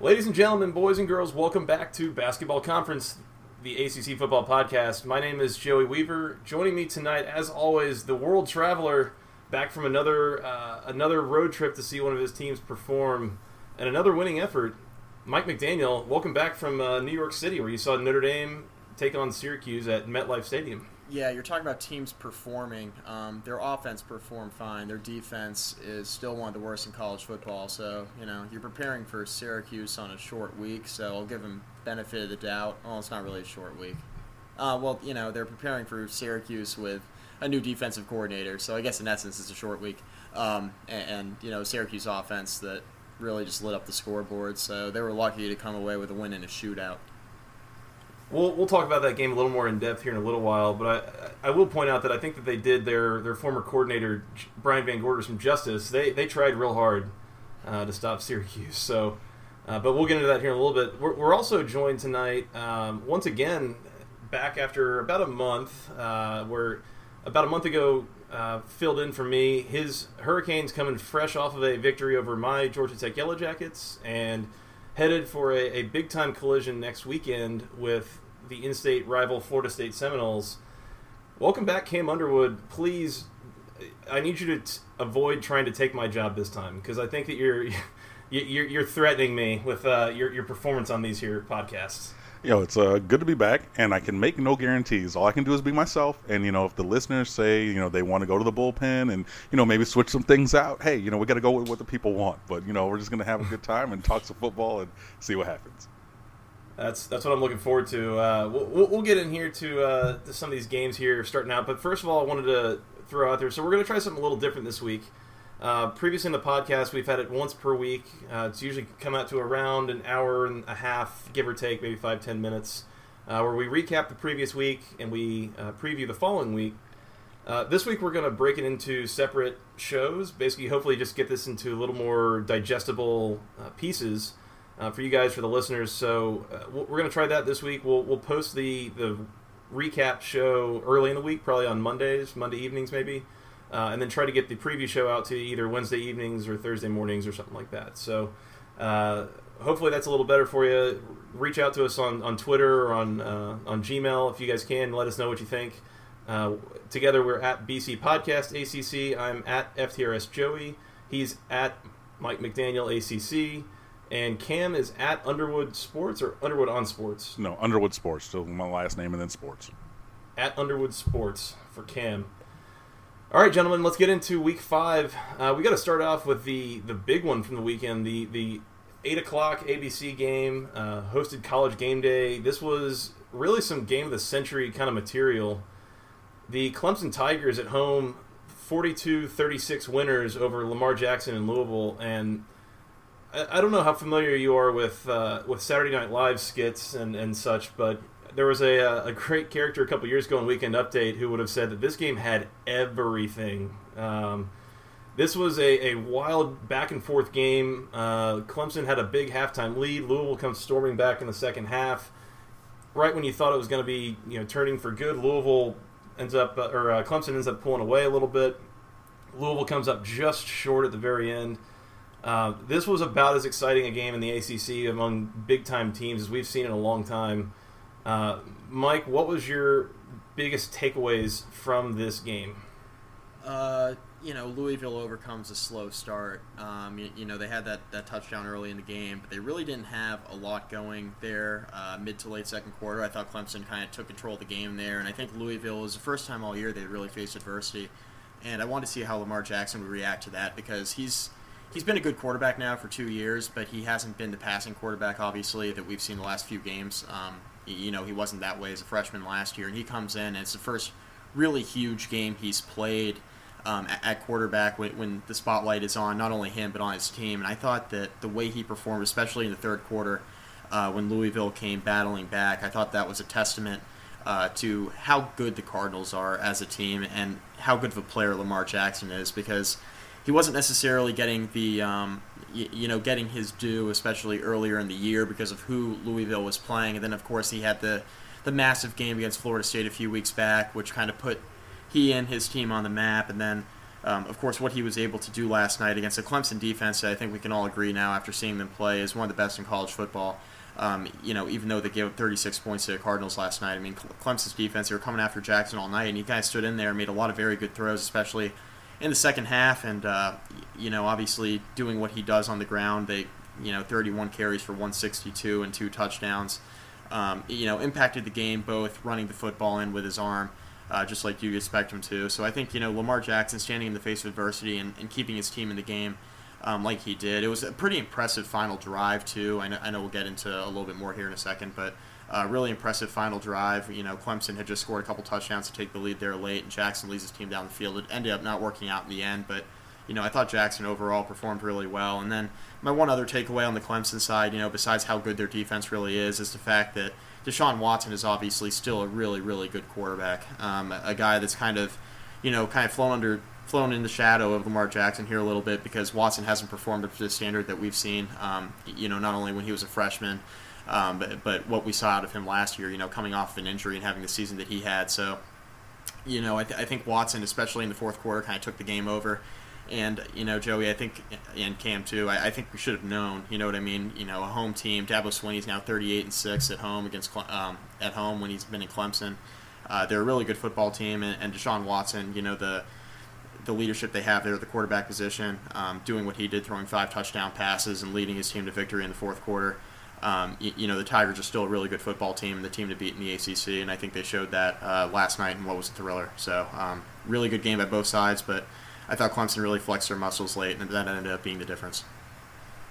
Ladies and gentlemen, boys and girls, welcome back to Basketball Conference, the ACC Football Podcast. My name is Joey Weaver. Joining me tonight, as always, the world traveler, back from another road trip to see one of his teams perform, and another winning effort, Mike McDaniel. Welcome back from New York City, where you saw Notre Dame take on Syracuse at MetLife Stadium. Yeah, you're talking about teams performing. Their offense performed fine. Their defense is still one of the worst in college football. So, you know, you're preparing for Syracuse on a short week, so I'll give them benefit of the doubt. Well, it's not really a short week. Well, you know, they're preparing for Syracuse with a new defensive coordinator, so I guess in essence it's a short week. And you know, Syracuse offense that really just lit up the scoreboard, so they were lucky to come away with a win in a shootout. We'll talk about that game a little more in depth here in a little while, but I will point out that I think that they did their former coordinator, Brian Van Gorder, some justice. They tried real hard to stop Syracuse, so but we'll get into that here in a little bit. We're also joined tonight, once again, back after about a month, where about a month ago filled in for me. His Hurricanes coming fresh off of a victory over my Georgia Tech Yellow Jackets, and headed for a big-time collision next weekend with the in-state rival Florida State Seminoles. Welcome back, Cam Underwood. Please, I need you to avoid trying to take my job this time, because I think that you're threatening me with your performance on these here podcasts. It's good to be back, and I can make no guarantees. All I can do is be myself, and, if the listeners say, they want to go to the bullpen and, maybe switch some things out, hey, we got to go with what the people want. But, we're just going to have a good time and talk some football and see what happens. That's what I'm looking forward to. We'll get in here to some of these games here starting out. But first of all, I wanted to throw out there, so we're going to try something a little different this week. Previously in the podcast, we've had it once per week. It's usually come out to around an hour and a half, give or take, maybe 5-10 minutes, where we recap the previous week and we preview the following week. This week, we're going to break it into separate shows, basically hopefully just get this into a little more digestible pieces for you guys, for the listeners. So we're going to try that this week. We'll post the recap show early in the week, probably on Monday evenings maybe. And then try to get the preview show out to either Wednesday evenings or Thursday mornings or something like that. So hopefully that's a little better for you. Reach out to us on Twitter or on Gmail if you guys can. Let us know what you think. Together we're at BC Podcast ACC. I'm at FTRS Joey. He's at Mike McDaniel ACC. And Cam is at Underwood Sports or Underwood on Sports? No, Underwood Sports. So my last name and then Sports. At Underwood Sports for Cam. All right, gentlemen, let's get into Week 5. We got to start off with the big one from the weekend, the 8 o'clock ABC game, hosted College Game Day. This was really some game of the century kind of material. The Clemson Tigers at home, 42-36 winners over Lamar Jackson in Louisville. And I don't know how familiar you are with Saturday Night Live skits and such, but there was a great character a couple years ago in Weekend Update who would have said that this game had everything. This was a wild back-and-forth game. Clemson had a big halftime lead. Louisville comes storming back in the second half. Right when you thought it was going to be turning for good, Clemson ends up pulling away a little bit. Louisville comes up just short at the very end. This was about as exciting a game in the ACC among big-time teams as we've seen in a long time. Mike, what was your biggest takeaways from this game? Louisville overcomes a slow start. They had that touchdown early in the game, but they really didn't have a lot going there mid to late second quarter. I thought Clemson kind of took control of the game there, and I think Louisville was the first time all year they really faced adversity. And I wanted to see how Lamar Jackson would react to that, because he's been a good quarterback now for 2 years, but he hasn't been the passing quarterback, obviously, that we've seen the last few games. He wasn't that way as a freshman last year, and he comes in, and it's the first really huge game he's played at quarterback when the spotlight is on not only him but on his team. And I thought that the way he performed, especially in the third quarter when Louisville came battling back, I thought that was a testament to how good the Cardinals are as a team and how good of a player Lamar Jackson is, because he wasn't necessarily getting the getting his due, especially earlier in the year, because of who Louisville was playing. And then of course he had the massive game against Florida State a few weeks back, which kind of put he and his team on the map. And then, of course, what he was able to do last night against the Clemson defense, that I think we can all agree now after seeing them play, is one of the best in college football. Even though they gave up 36 points to the Cardinals last night, I mean, Clemson's defense, they were coming after Jackson all night, and he kind of stood in there and made a lot of very good throws, especially in the second half. And, obviously doing what he does on the ground, 31 carries for 162 and 2 touchdowns, impacted the game both running the football and with his arm. Just like you'd expect him to. So I think, Lamar Jackson standing in the face of adversity and keeping his team in the game like he did. It was a pretty impressive final drive, too. I know we'll get into a little bit more here in a second, but really impressive final drive. Clemson had just scored a couple touchdowns to take the lead there late, and Jackson leads his team down the field. It ended up not working out in the end, but, I thought Jackson overall performed really well. And then my one other takeaway on the Clemson side, besides how good their defense really is the fact that Deshaun Watson is obviously still a really, really good quarterback, a guy that's kind of flown in the shadow of Lamar Jackson here a little bit, because Watson hasn't performed up to the standard that we've seen, not only when he was a freshman, but what we saw out of him last year, coming off of an injury and having the season that he had. So, I think Watson, especially in the fourth quarter, kind of took the game over. And, Joey, I think, and Cam too, I think we should have known, you know what I mean? A home team, Dabo Swinney's now 38-6 at home against at home when he's been in Clemson. They're a really good football team, and Deshaun Watson, the leadership they have there at the quarterback position, doing what he did, throwing 5 touchdown passes and leading his team to victory in the fourth quarter. The Tigers are still a really good football team and the team to beat in the ACC, and I think they showed that last night in what was a thriller. So really good game by both sides, but I thought Clemson really flexed their muscles late, and that ended up being the difference.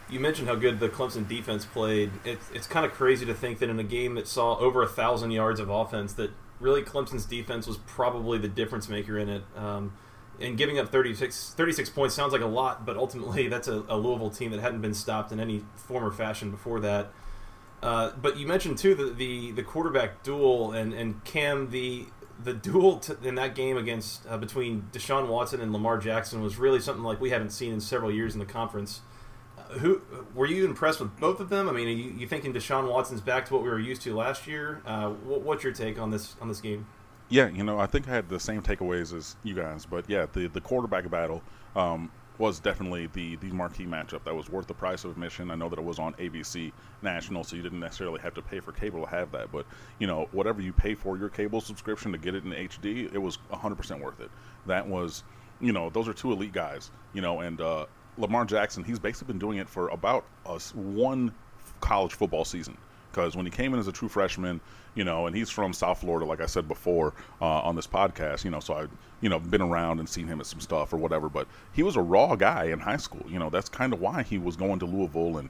You mentioned how good the Clemson defense played. It's kind of crazy to think that in a game that saw over 1,000 yards of offense, that really Clemson's defense was probably the difference maker in it. And giving up 36 points sounds like a lot, but ultimately that's a Louisville team that hadn't been stopped in any form or fashion before that. But you mentioned, too, the quarterback duel, and Cam, the duel in that game against between Deshaun Watson and Lamar Jackson was really something like we haven't seen in several years in the conference. Were you impressed with both of them? I mean, are you thinking Deshaun Watson's back to what we were used to last year? What's your take on this game? Yeah, I think I had the same takeaways as you guys, but yeah, the quarterback battle was definitely the marquee matchup that was worth the price of admission. I know that it was on ABC National, so you didn't necessarily have to pay for cable to have that. But, whatever you pay for your cable subscription to get it in HD, it was 100% worth it. That was, those are two elite guys, and Lamar Jackson, he's basically been doing it for about one college football season. Because when he came in as a true freshman, and he's from South Florida, like I said before on this podcast, so I've, been around and seen him at some stuff or whatever. But he was a raw guy in high school. That's kind of why he was going to Louisville. And,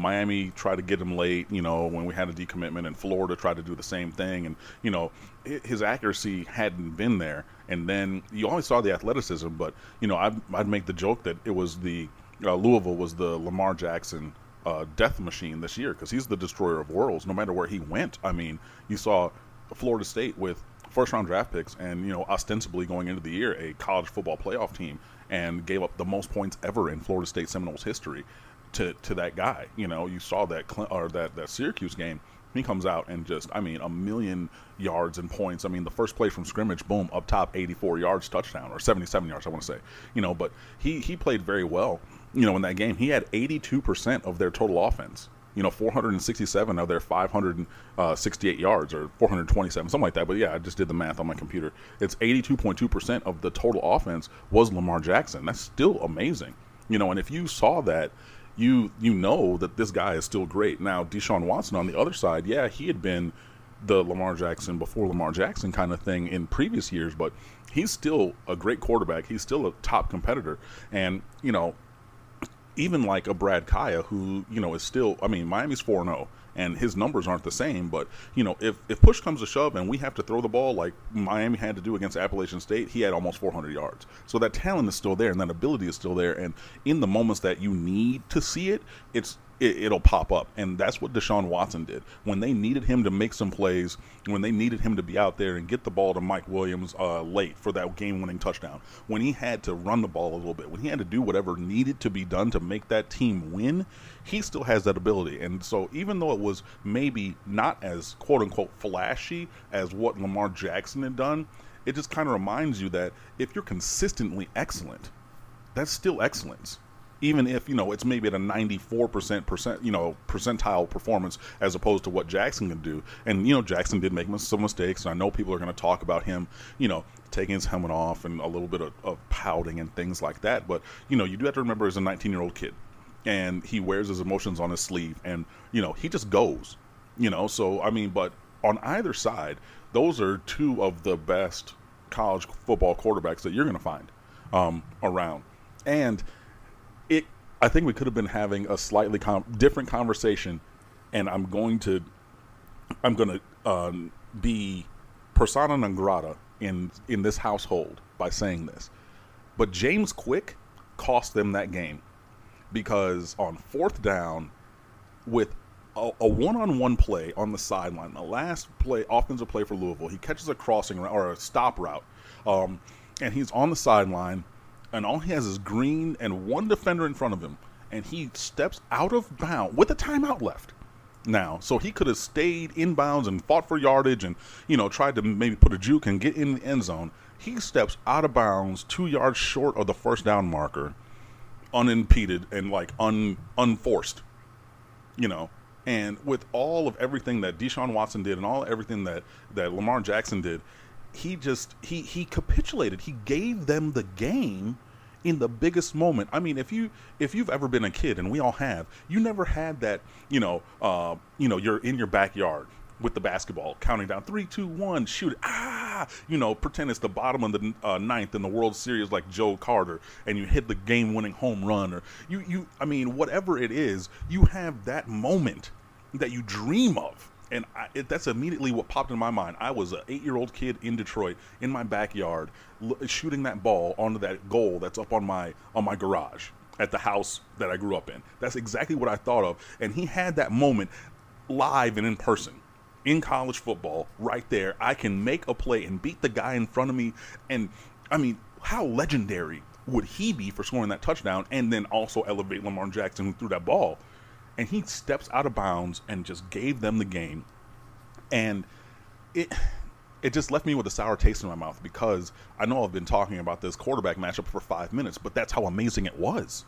Miami tried to get him late, when we had a decommitment. And Florida tried to do the same thing. And, his accuracy hadn't been there. And then you always saw the athleticism. But, I'd make the joke that it was Louisville was the Lamar Jackson death machine this year, because he's the destroyer of worlds no matter where he went. I mean, you saw Florida State with first-round draft picks and, ostensibly going into the year a college football playoff team, and gave up the most points ever in Florida State Seminoles history to that guy. You saw that Syracuse game. He comes out and just, a million yards and points. The first play from scrimmage, boom, up top, 84 yards touchdown, or 77 yards, I want to say. But he played very well. In that game, he had 82% of their total offense. 467 of their 568 yards, or 427, something like that. But yeah, I just did the math on my computer. It's 82.2% of the total offense was Lamar Jackson. That's still amazing. And if you saw that, you know that this guy is still great. Now, Deshaun Watson on the other side, yeah, he had been the Lamar Jackson before Lamar Jackson kind of thing in previous years, but he's still a great quarterback. He's still a top competitor. And, even like a Brad Kaaya, who, you know, is still, I mean, Miami's 4-0 and his numbers aren't the same, but, you know, if push comes to shove and we have to throw the ball like Miami had to do against Appalachian State, he had almost 400 yards. So that talent is still there and that ability is still there. And in the moments that you need to see it, it'll pop up. And that's what Deshaun Watson did. When they needed him to make some plays, when they needed him to be out there and get the ball to Mike Williams late for that game-winning touchdown, when he had to run the ball a little bit, when he had to do whatever needed to be done to make that team win, he still has that ability. And so even though it was maybe not as quote-unquote flashy as what Lamar Jackson had done, it just kind of reminds you that if you're consistently excellent, that's still excellence. Even if, you know, it's maybe at a 94% you know, percentile performance as opposed to what Jackson can do. And, you know, Jackson did make some mistakes, and I know people are going to talk about him, you know, taking his helmet off and a little bit of pouting and things like that. But, you know, you do have to remember he's a 19-year-old kid, and he wears his emotions on his sleeve, and, you know, he just goes, you know. So, I mean, but on either side, those are two of the best college football quarterbacks that you're going to find around. And I think we could have been having a slightly different conversation, and I'm going to be persona non grata in this household by saying this. But James Quick cost them that game, because on fourth down, with a one-on-one play on the sideline, the last play, offensive play for Louisville, he catches a crossing or a stop route, and he's on the sideline. And all he has is green and one defender in front of him. And he steps out of bounds with a timeout left now. So he could have stayed in bounds and fought for yardage and, you know, tried to maybe put a juke and get in the end zone. He steps out of bounds, 2 yards short of the first down marker, unimpeded and like unforced, you know. And with all of everything that Deshaun Watson did and all everything that Lamar Jackson did, he capitulated. He gave them the game in the biggest moment. I mean, if you've ever been a kid, and we all have, you never had that, you know, you're in your backyard with the basketball, counting down 3, 2, 1, shoot it, you know, pretend it's the bottom of the ninth in the World Series, like Joe Carter, and you hit the game-winning home run, or you I mean, whatever it is, you have that moment that you dream of. And that's immediately what popped in my mind. I was an 8-year-old kid in Detroit, in my backyard, shooting that ball onto that goal that's up on my garage at the house that I grew up in. That's exactly what I thought of. And he had that moment live and in person, in college football, right there. I can make a play and beat the guy in front of me. And, I mean, how legendary would he be for scoring that touchdown and then also elevate Lamar Jackson, who threw that ball? And he steps out of bounds and just gave them the game. And it just left me with a sour taste in my mouth, because I know I've been talking about this quarterback matchup for 5 minutes, but that's how amazing it was.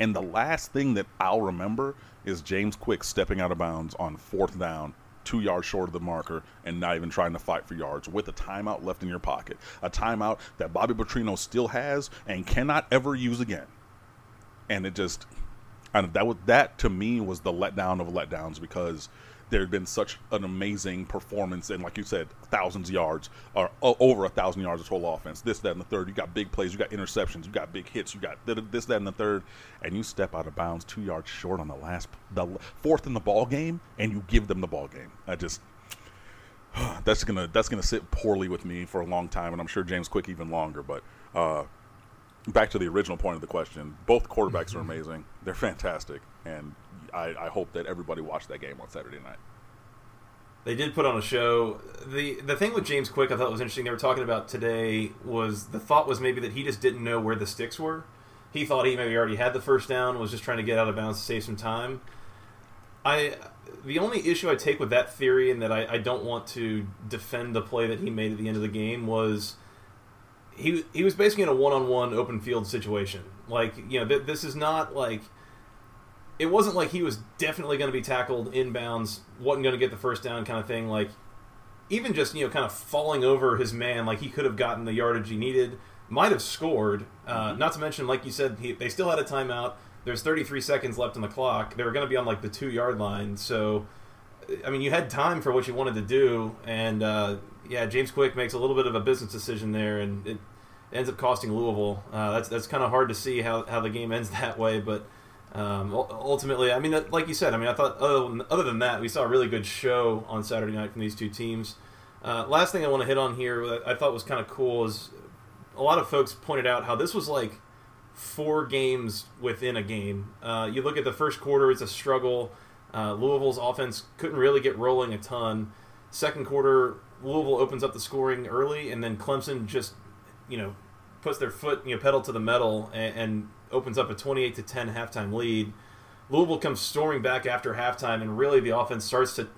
And the last thing that I'll remember is James Quick stepping out of bounds on fourth down, 2 yards short of the marker, and not even trying to fight for yards, with a timeout left in your pocket. A timeout that Bobby Petrino still has and cannot ever use again. And it just... And that to me was the letdown of letdowns, because there had been such an amazing performance, and like you said, thousands of yards, or over 1,000 yards of total offense. This, that, and the third. You got big plays, you got interceptions, you got big hits, you got this, that, and the third, and you step out of bounds 2 yards short on the fourth in the ball game, and you give them the ball game. That's gonna sit poorly with me for a long time, and I'm sure James Quick even longer, but. Back to the original point of the question, both quarterbacks are amazing. They're fantastic, and I hope that everybody watched that game on Saturday night. They did put on a show. The thing with James Quick I thought was interesting they were talking about today was the thought was maybe that he just didn't know where the sticks were. He thought he maybe already had the first down, was just trying to get out of bounds to save some time. The only issue I take with that theory, and that I don't want to defend the play that he made at the end of the game, was... He was basically in a one-on-one open field situation. Like, you know, this is not like... It wasn't like he was definitely going to be tackled inbounds, wasn't going to get the first down kind of thing. Like, even just, you know, kind of falling over his man, like he could have gotten the yardage he needed, might have scored. Not to mention, like you said, they still had a timeout. There's 33 seconds left on the clock. They were going to be on, like, the 2-yard line. So, I mean, you had time for what you wanted to do, and... Yeah, James Quick makes a little bit of a business decision there, and it ends up costing Louisville. That's kind of hard to see how the game ends that way, but Ultimately, I mean, like you said, I mean, I thought other than that, we saw a really good show on Saturday night from these two teams. Last thing I want to hit on here, what I thought was kind of cool, is a lot of folks pointed out how this was like 4 games within a game. You look at the first quarter, it's a struggle. Louisville's offense couldn't really get rolling a ton. Second quarter, Louisville opens up the scoring early, and then Clemson just, puts their foot, pedal to the metal, and opens up a 28-10 halftime lead. Louisville comes storming back after halftime, and really the offense starts to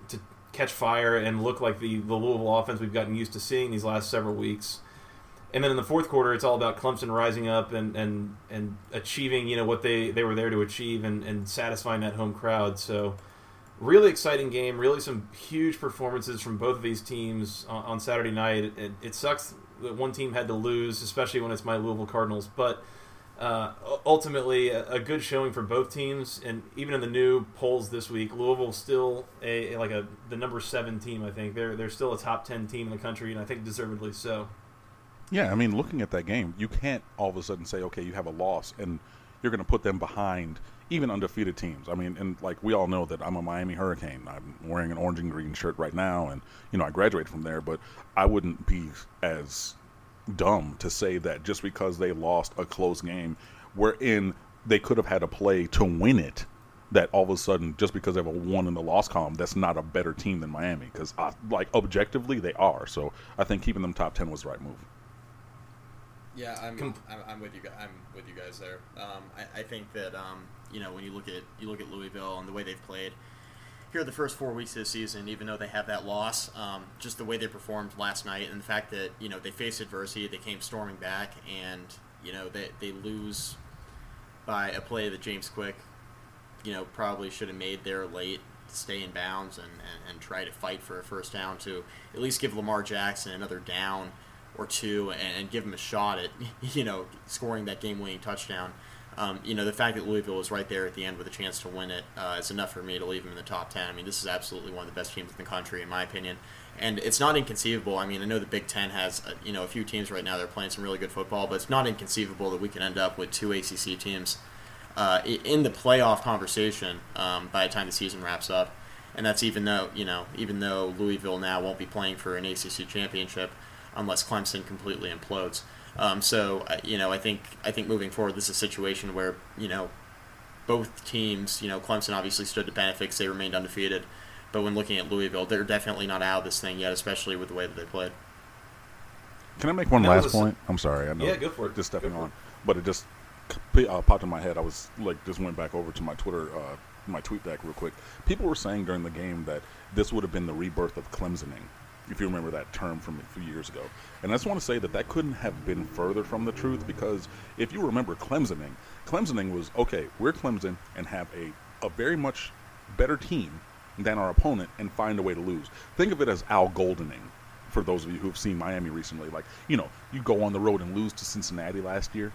catch fire and look like the Louisville offense we've gotten used to seeing these last several weeks. And then in the fourth quarter, it's all about Clemson rising up and achieving what they were there to achieve and satisfying that home crowd. So really exciting game, really some huge performances from both of these teams on Saturday night. It sucks that one team had to lose, especially when it's my Louisville Cardinals, but ultimately, a good showing for both teams, and even in the new polls this week, Louisville still the number 7 team. I think they're still a top 10 team in the country, and I think deservedly so. Yeah, I mean, looking at that game, you can't all of a sudden say, okay, you have a loss, and you're going to put them behind even undefeated teams. I mean, and like we all know that I'm a Miami Hurricane. I'm wearing an orange and green shirt right now, and I graduated from there, but I wouldn't be as dumb to say that just because they lost a close game wherein they could have had a play to win it, that all of a sudden, just because they have a 1 in the loss column, that's not a better team than Miami, because objectively they are. So I think keeping them top 10 was the right move. Yeah, I'm with you guys. I'm with you guys there. I think that when you look at Louisville and the way they've played here the first 4 weeks of the season, even though they have that loss, just the way they performed last night and the fact that, they faced adversity, they came storming back, and, they lose by a play that James Quick, probably should have made there late to stay in bounds and try to fight for a first down to at least give Lamar Jackson another down or two and give him a shot at, scoring that game-winning touchdown. The fact that Louisville was right there at the end with a chance to win it is enough for me to leave them in the top 10. I mean, this is absolutely one of the best teams in the country, in my opinion. And it's not inconceivable. I mean, I know the Big Ten has, a few teams right now that are playing some really good football, but it's not inconceivable that we can end up with 2 ACC teams in the playoff conversation by the time the season wraps up. And that's even though Louisville now won't be playing for an ACC championship unless Clemson completely implodes. I think moving forward, this is a situation where, both teams, Clemson obviously stood to benefit because they remained undefeated. But when looking at Louisville, they're definitely not out of this thing yet, especially with the way that they played. Can I make one last point? I'm sorry. I know. Yeah, go for it. Just stepping on. But it just popped in my head. I was just went back over to my Twitter, my tweet back real quick. People were saying during the game that this would have been the rebirth of Clemsoning, if you remember that term from a few years ago. And I just want to say that couldn't have been further from the truth, because if you remember Clemsoning was, okay, we're Clemson and have a very much better team than our opponent and find a way to lose. Think of it as Al Goldening, for those of you who have seen Miami recently. You go on the road and lose to Cincinnati last year.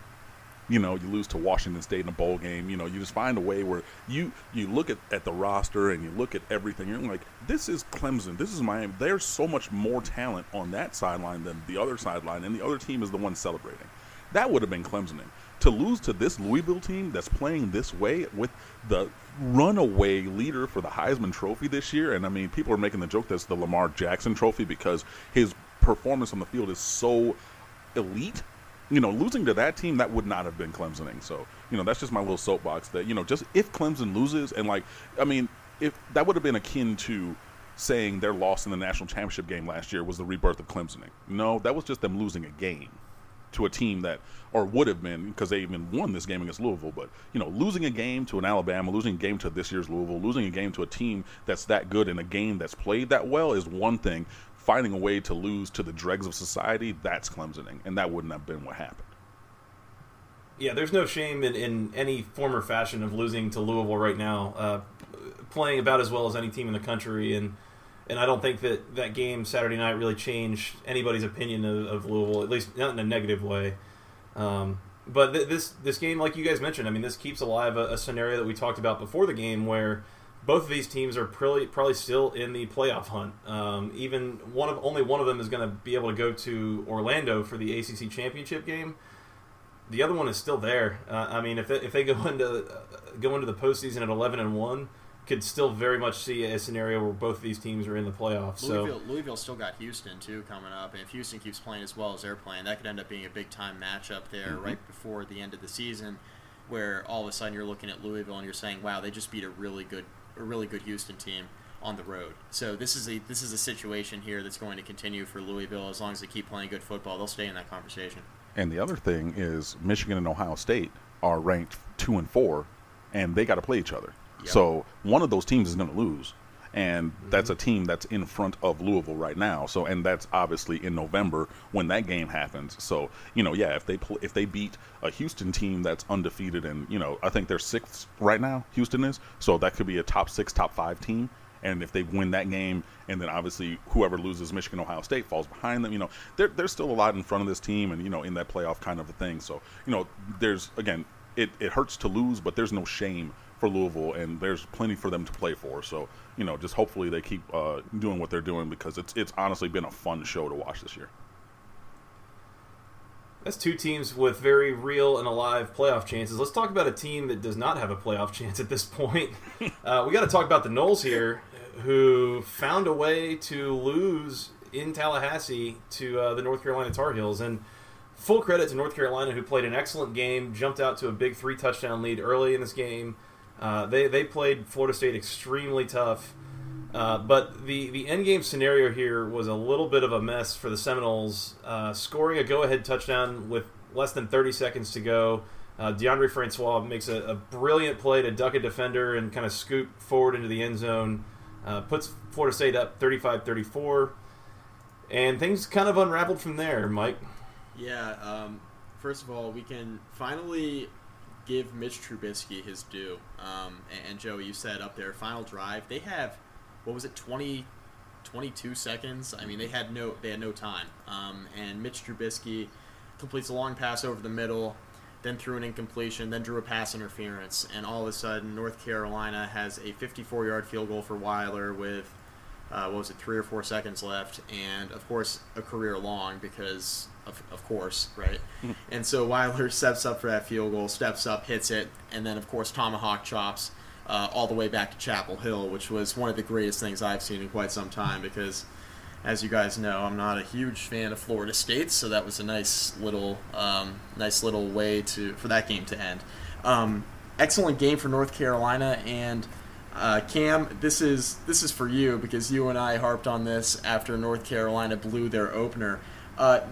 You lose to Washington State in a bowl game. You just find a way where you look at the roster and you look at everything. You're like, this is Clemson. This is Miami. There's so much more talent on that sideline than the other sideline, and the other team is the one celebrating. That would have been Clemsoning. To lose to this Louisville team that's playing this way with the runaway leader for the Heisman Trophy this year, and, I mean, people are making the joke that's the Lamar Jackson Trophy because his performance on the field is so elite. Losing to that team, that would not have been Clemsoning. So, that's just my little soapbox that, just if Clemson loses and, if that would have been akin to saying their loss in the national championship game last year was the rebirth of Clemsoning. No, that was just them losing a game to a team that, or would have been, because they even won this game against Louisville. But, losing a game to an Alabama, losing a game to this year's Louisville, losing a game to a team that's that good and a game that's played that well is one thing. Finding a way to lose to the dregs of society, that's Clemsoning, and that wouldn't have been what happened. Yeah, there's no shame in any form or fashion of losing to Louisville right now, playing about as well as any team in the country, and I don't think that game Saturday night really changed anybody's opinion of Louisville, at least not in a negative way. But this game, like you guys mentioned, I mean, this keeps alive a scenario that we talked about before the game where both of these teams are probably still in the playoff hunt. Even only one of them is going to be able to go to Orlando for the ACC championship game. the other one is still there. I mean, if they go into the postseason at 11-1, could still very much see a scenario where both of these teams are in the playoffs. Louisville's still got Houston too coming up, and if Houston keeps playing as well as they're playing, that could end up being a big time matchup there right before the end of the season, where all of a sudden you're looking at Louisville and you're saying, "Wow, they just beat a really good Houston team on the road." So this is a situation here that's going to continue for Louisville as long as they keep playing good football. They'll stay in that conversation. And the other thing is Michigan and Ohio State are ranked 2 and 4, and they got to play each other. Yep. So one of those teams is going to lose, and that's a team that's in front of Louisville right now. So, and that's obviously in November when that game happens. So, you know, yeah, if they beat a Houston team that's undefeated, and, you know, I think they're 6th right now, Houston is, so that could be a top 6, top 5 team. And if they win that game, and then obviously whoever loses, Michigan, Ohio State falls behind them. You know, there's still a lot in front of this team, and, you know, in that playoff kind of a thing. So, you know, there's, again, it hurts to lose, but there's no shame for Louisville, and there's plenty for them to play for. So, you know, just hopefully they keep doing what they're doing, because it's honestly been a fun show to watch this year. That's two teams with very real and alive playoff chances. Let's talk about a team that does not have a playoff chance at this point. We got to talk about the Noles here, who found a way to lose in Tallahassee to the North Carolina Tar Heels. And full credit to North Carolina, who played an excellent game, jumped out to a big 3-touchdown lead early in this game. They played Florida State extremely tough. But the endgame scenario here was a little bit of a mess for the Seminoles, scoring a go-ahead touchdown with less than 30 seconds to go. DeAndre Francois makes a brilliant play to duck a defender and kind of scoop forward into the end zone, puts Florida State up 35-34, and things kind of unraveled from there, Mike. Yeah, first of all, we can finally give Mitch Trubisky his due. And Joey, you said up there, final drive, they have... what was it, 22 seconds? I mean, they had no time. And Mitch Trubisky completes a long pass over the middle, then threw an incompletion, then drew a pass interference, and all of a sudden North Carolina has a 54-yard field goal for Weiler with, 3 or 4 seconds left, and, of course, a career long because, of course, right? And so Weiler steps up for that field goal, steps up, hits it, and then, of course, tomahawk chops all the way back to Chapel Hill, which was one of the greatest things I've seen in quite some time, because, as you guys know, I'm not a huge fan of Florida State, so that was a nice little way for that game to end. Excellent game for North Carolina, and Cam, this is for you, because you and I harped on this after North Carolina blew their opener.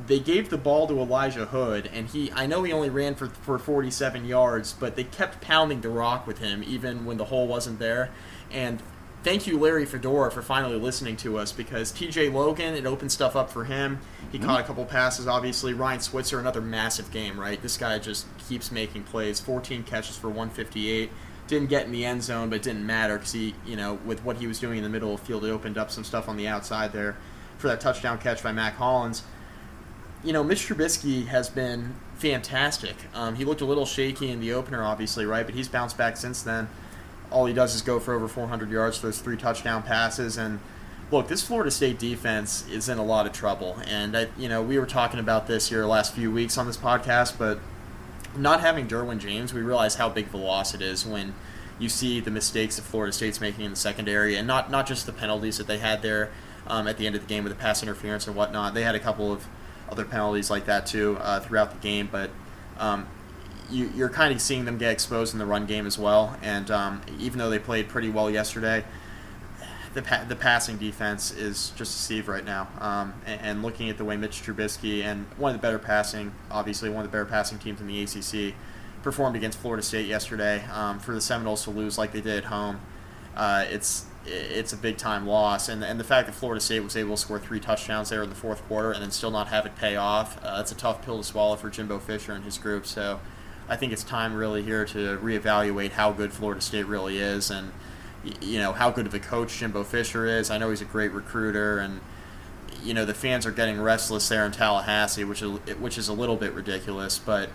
They gave the ball to Elijah Hood, and he only ran for 47 yards, but they kept pounding the rock with him even when the hole wasn't there. And thank you, Larry Fedora, for finally listening to us, because TJ Logan, it opened stuff up for him. He caught a couple passes, obviously. Ryan Switzer, another massive game, right? This guy just keeps making plays. 14 catches for 158. Didn't get in the end zone, but it didn't matter, because he, you know, with what he was doing in the middle of the field, it opened up some stuff on the outside there for that touchdown catch by Mack Hollins. You know, Mitch Trubisky has been fantastic. He looked a little shaky in the opener, obviously, right? But he's bounced back since then. All he does is go for over 400 yards for those 3 touchdown passes. And, look, this Florida State defense is in a lot of trouble. And, we were talking about this here the last few weeks on this podcast, but not having Derwin James, we realize how big of a loss it is when you see the mistakes that Florida State's making in the secondary, and not just the penalties that they had there at the end of the game with the pass interference and whatnot. They had a couple of other penalties like that too throughout the game, but you're kind of seeing them get exposed in the run game as well. And even though they played pretty well yesterday, the passing defense is just a sieve right now. And looking at the way Mitch Trubisky and one of the better passing teams in the ACC performed against Florida State yesterday, for the Seminoles to lose like they did at home, it's a big-time loss. And the fact that Florida State was able to score 3 touchdowns there in the fourth quarter and then still not have it pay off, that's a tough pill to swallow for Jimbo Fisher and his group. So I think it's time really here to reevaluate how good Florida State really is, and, you know, how good of a coach Jimbo Fisher is. I know he's a great recruiter, and, you know, the fans are getting restless there in Tallahassee, which is a little bit ridiculous. But,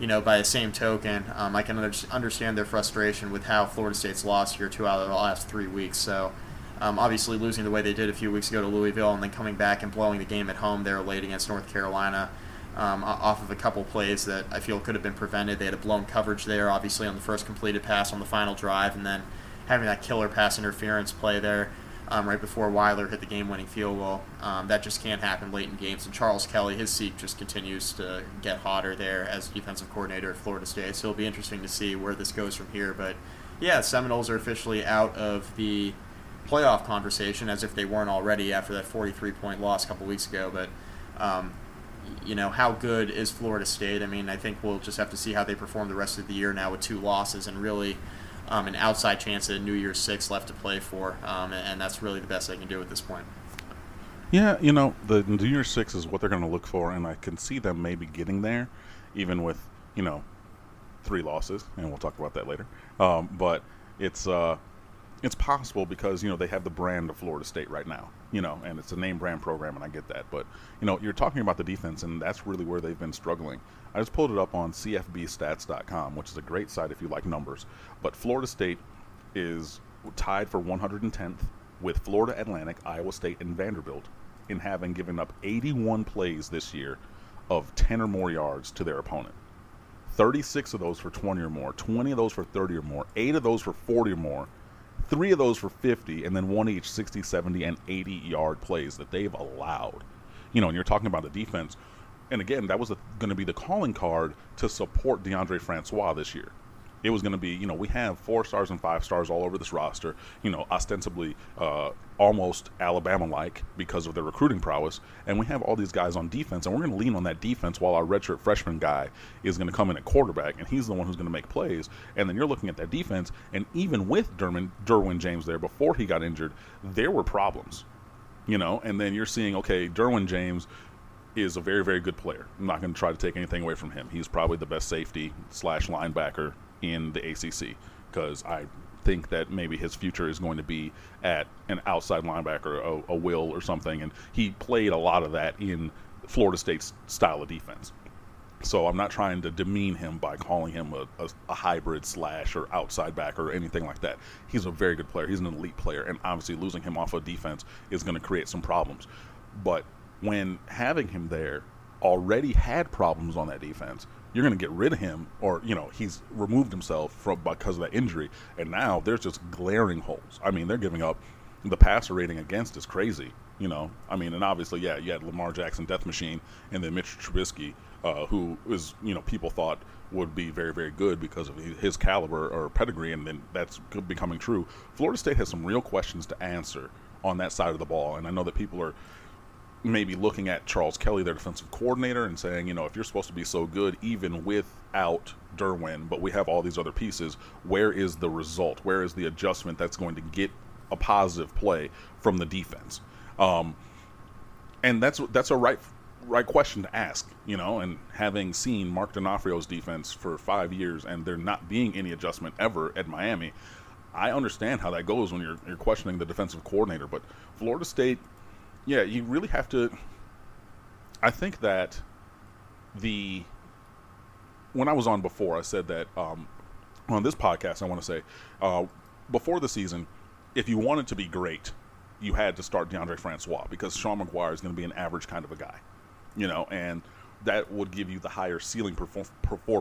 you know, by the same token, I can understand their frustration with how Florida State's lost here 2 out of the last 3 weeks. So, obviously losing the way they did a few weeks ago to Louisville, and then coming back and blowing the game at home there late against North Carolina, off of a couple plays that I feel could have been prevented. They had a blown coverage there, obviously, on the first completed pass on the final drive, and then having that killer pass interference play there right before Weiler hit the game-winning field goal. That just can't happen late in games. And Charles Kelly, his seat just continues to get hotter there as defensive coordinator at Florida State. So it'll be interesting to see where this goes from here. But, yeah, Seminoles are officially out of the playoff conversation, as if they weren't already after that 43-point loss a couple weeks ago. But, you know, how good is Florida State? I mean, I think we'll just have to see how they perform the rest of the year now with two losses and really an outside chance at a New Year's Six left to play for, and that's really the best they can do at this point. Yeah, you know, the New Year's Six is what they're going to look for, and I can see them maybe getting there, even with, you know, three losses, and we'll talk about that later. But it's possible because, you know, they have the brand of Florida State right now, you know, and it's a name brand program, and I get that. But, you know, you're talking about the defense, and that's really where they've been struggling. I just pulled it up on cfbstats.com, which is a great site if you like numbers. But Florida State is tied for 110th with Florida Atlantic, Iowa State, and Vanderbilt in having given up 81 plays this year of 10 or more yards to their opponent. 36 of those for 20 or more, 20 of those for 30 or more, 8 of those for 40 or more, 3 of those for 50, and then one each 60, 70, and 80-yard plays that they've allowed. You know, and you're talking about the defense. And, again, that was going to be the calling card to support DeAndre Francois this year. It was going to be, you know, we have 4 stars and 5 stars all over this roster, you know, ostensibly almost Alabama-like because of their recruiting prowess. And we have all these guys on defense, and we're going to lean on that defense while our redshirt freshman guy is going to come in at quarterback, and he's the one who's going to make plays. And then you're looking at that defense, and even with Derwin James there before he got injured, there were problems, you know. And then you're seeing, okay, Derwin James is a very, very good player. I'm not going to try to take anything away from him. He's probably the best safety / linebacker in the ACC, because I think that maybe his future is going to be at an outside linebacker, a will or something, and he played a lot of that in Florida State's style of defense. So I'm not trying to demean him by calling him a hybrid slash or outside backer or anything like that. He's a very good player. He's an elite player, and obviously losing him off of defense is going to create some problems. But when having him there already had problems on that defense, you're going to get rid of him, or, you know, he's removed himself from because of that injury, and now there's just glaring holes. I mean, they're giving up, the passer rating against is crazy, you know. I mean, and obviously, yeah, you had Lamar Jackson, Death Machine, and then Mitch Trubisky, who is, you know, people thought would be very, very good because of his caliber or pedigree, and then that's becoming true. Florida State has some real questions to answer on that side of the ball, and I know that people are maybe looking at Charles Kelly, their defensive coordinator, and saying, you know, if you're supposed to be so good even without Derwin, but we have all these other pieces, where is the result? Where is the adjustment that's going to get a positive play from the defense? And that's a right question to ask, you know, and having seen Mark D'Onofrio's defense for 5 years and there not being any adjustment ever at Miami, I understand how that goes when you're questioning the defensive coordinator. But Florida State, yeah, you really have to. I think that when I was on before, I said that on this podcast, I want to say before the season, if you wanted to be great, you had to start DeAndre Francois, because Sean McGuire is going to be an average kind of a guy, you know, and that would give you the higher ceiling for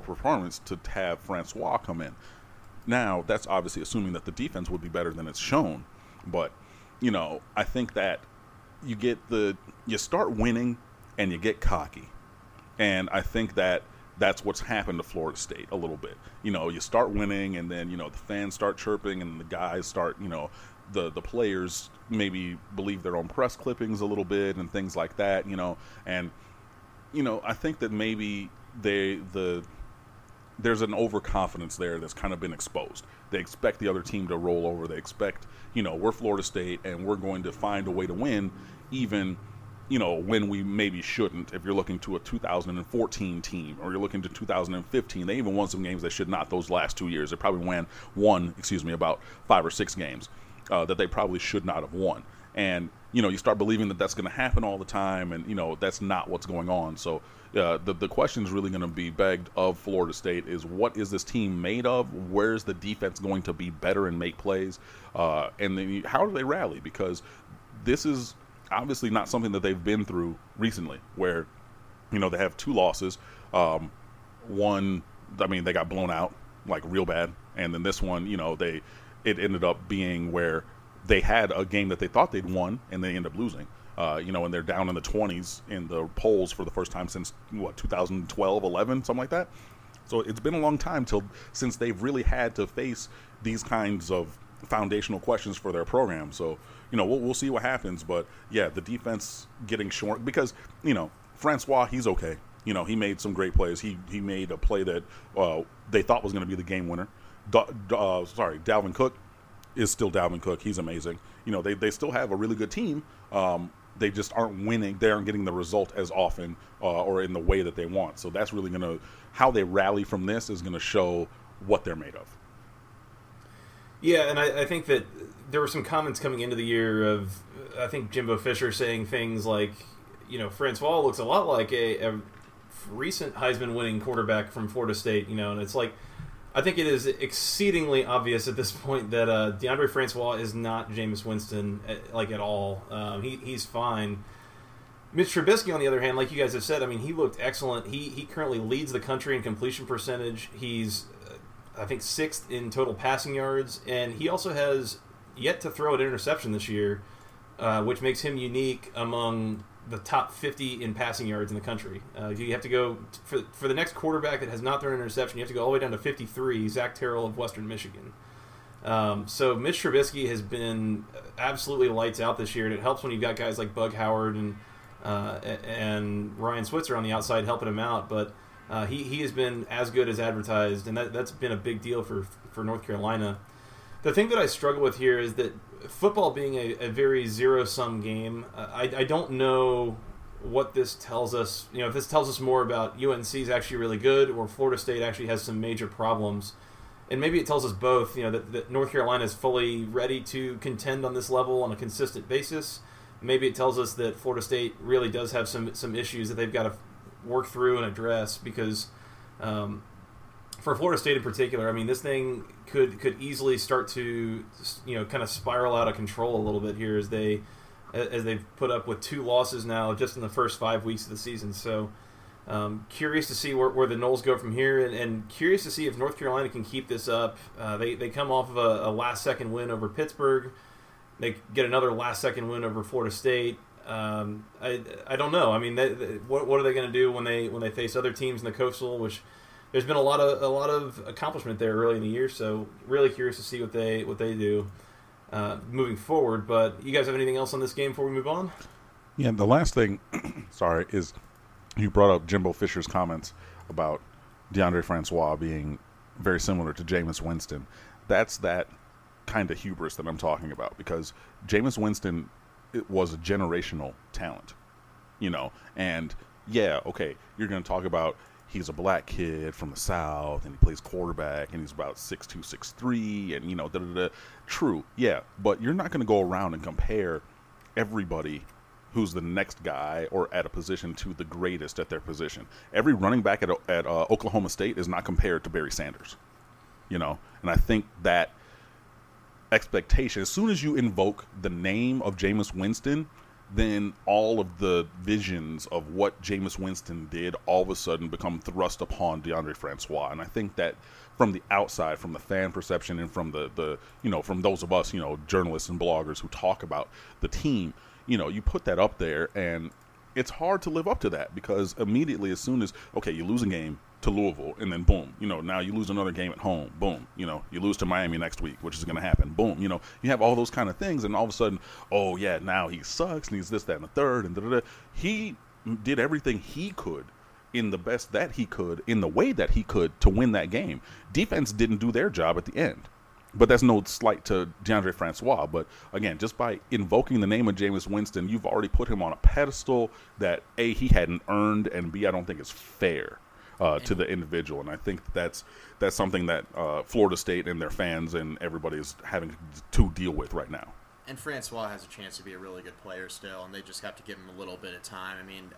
performance to have Francois come in. Now, that's obviously assuming that the defense would be better than it's shown, but, you know, I think that you start winning and you get cocky. And I think that that's what's happened to Florida State a little bit. You know, you start winning, and then, you know, the fans start chirping, and the guys start, you know, the players maybe believe their own press clippings a little bit and things like that, you know. And, you know, I think that maybe there's an overconfidence there that's kind of been exposed. They expect the other team to roll over. They expect, you know, we're Florida State and we're going to find a way to win, even, you know, when we maybe shouldn't. If you're looking to a 2014 team, or you're looking to 2015, they even won some games they should not those last 2 years. They probably won about 5 or 6 games that they probably should not have won. And, you know, you start believing that's going to happen all the time, and, you know, that's not what's going on. So the question is really going to be begged of Florida State is, what is this team made of? Where's the defense going to be better and make plays? And then how do they rally? Because this is obviously not something that they've been through recently, where You know, they have two losses. One, I mean, they got blown out, like, real bad. And then this one, you know, it ended up being where they had a game that they thought they'd won, and they end up losing. You know, and they're down in the 20s in the polls for the first time since, what, 2012, 11, something like that? So it's been a long time since they've really had to face these kinds of foundational questions for their program. So, you know, we'll see what happens. But, yeah, the defense getting short because, you know, Francois, he's okay. You know, he made some great plays. He made a play that they thought was going to be the game winner. Dalvin Cook is still Dalvin Cook. He's amazing. You know, they still have a really good team. They just aren't winning. They aren't getting the result as often or in the way that they want. So that's really going to – how they rally from this is going to show what they're made of. Yeah, and I think that there were some comments coming into the year of, I think, Jimbo Fisher saying things like, you know, Francois looks a lot like a recent Heisman-winning quarterback from Florida State, you know, and it's like I think it is exceedingly obvious at this point that DeAndre Francois is not Jameis Winston, at all. He's fine. Mitch Trubisky, on the other hand, like you guys have said, I mean, he looked excellent. He currently leads the country in completion percentage. He's, I think, sixth in total passing yards, and he also has yet to throw an interception this year, which makes him unique among the top 50 in passing yards in the country. You have to go for the next quarterback that has not thrown an interception. You have to go all the way down to 53, Zach Terrell of Western Michigan. So Mitch Trubisky has been absolutely lights out this year, and it helps when you've got guys like Bug Howard and Ryan Switzer on the outside helping him out. But he has been as good as advertised, and that's been a big deal for North Carolina. The thing that I struggle with here is that football being a very zero-sum game, I don't know what this tells us. You know, if this tells us more about UNC is actually really good or Florida State actually has some major problems. And maybe it tells us both, you know, that North Carolina is fully ready to contend on this level on a consistent basis. Maybe it tells us that Florida State really does have some issues that they've got to work through and address because for Florida State in particular, I mean, this thing could easily start to, you know, kind of spiral out of control a little bit here as they've put up with two losses now just in the first 5 weeks of the season. So curious to see where the Noles go from here and curious to see if North Carolina can keep this up. They come off of a last-second win over Pittsburgh. They get another last-second win over Florida State. I don't know. I mean, what are they going to do when they face other teams in the Coastal, which – there's been a lot of accomplishment there early in the year, so really curious to see what they do moving forward. But you guys have anything else on this game before we move on? Yeah, the last thing, sorry, is you brought up Jimbo Fisher's comments about DeAndre Francois being very similar to Jameis Winston. That's that kind of hubris that I'm talking about because Jameis Winston was a generational talent, you know. And yeah, okay, you're going to talk about he's a black kid from the South, and he plays quarterback, and he's about 6'2", 6'3", and, you know, da-da-da. True, yeah, but you're not going to go around and compare everybody who's the next guy or at a position to the greatest at their position. Every running back at Oklahoma State is not compared to Barry Sanders, you know? And I think that expectation, as soon as you invoke the name of Jameis Winston, then all of the visions of what Jameis Winston did all of a sudden become thrust upon DeAndre Francois. And I think that from the outside, from the fan perception and from the you know, from those of us, you know, journalists and bloggers who talk about the team, you know, you put that up there and it's hard to live up to that because immediately as soon as, okay, you lose a game to Louisville and then boom, you know, now you lose another game at home, boom, you know, you lose to Miami next week, which is going to happen, boom, you know, you have all those kind of things and all of a sudden, oh yeah, now he sucks and he's this, that, and the third and da-da-da. He did everything he could in the best that he could in the way that he could to win that game. Defense didn't do their job at the end. But that's no slight to DeAndre Francois. But, again, just by invoking the name of Jameis Winston, you've already put him on a pedestal that, A, he hadn't earned, and, B, I don't think it's fair to the individual. And I think that's something that Florida State and their fans and everybody is having to deal with right now. And Francois has a chance to be a really good player still, and they just have to give him a little bit of time. I mean,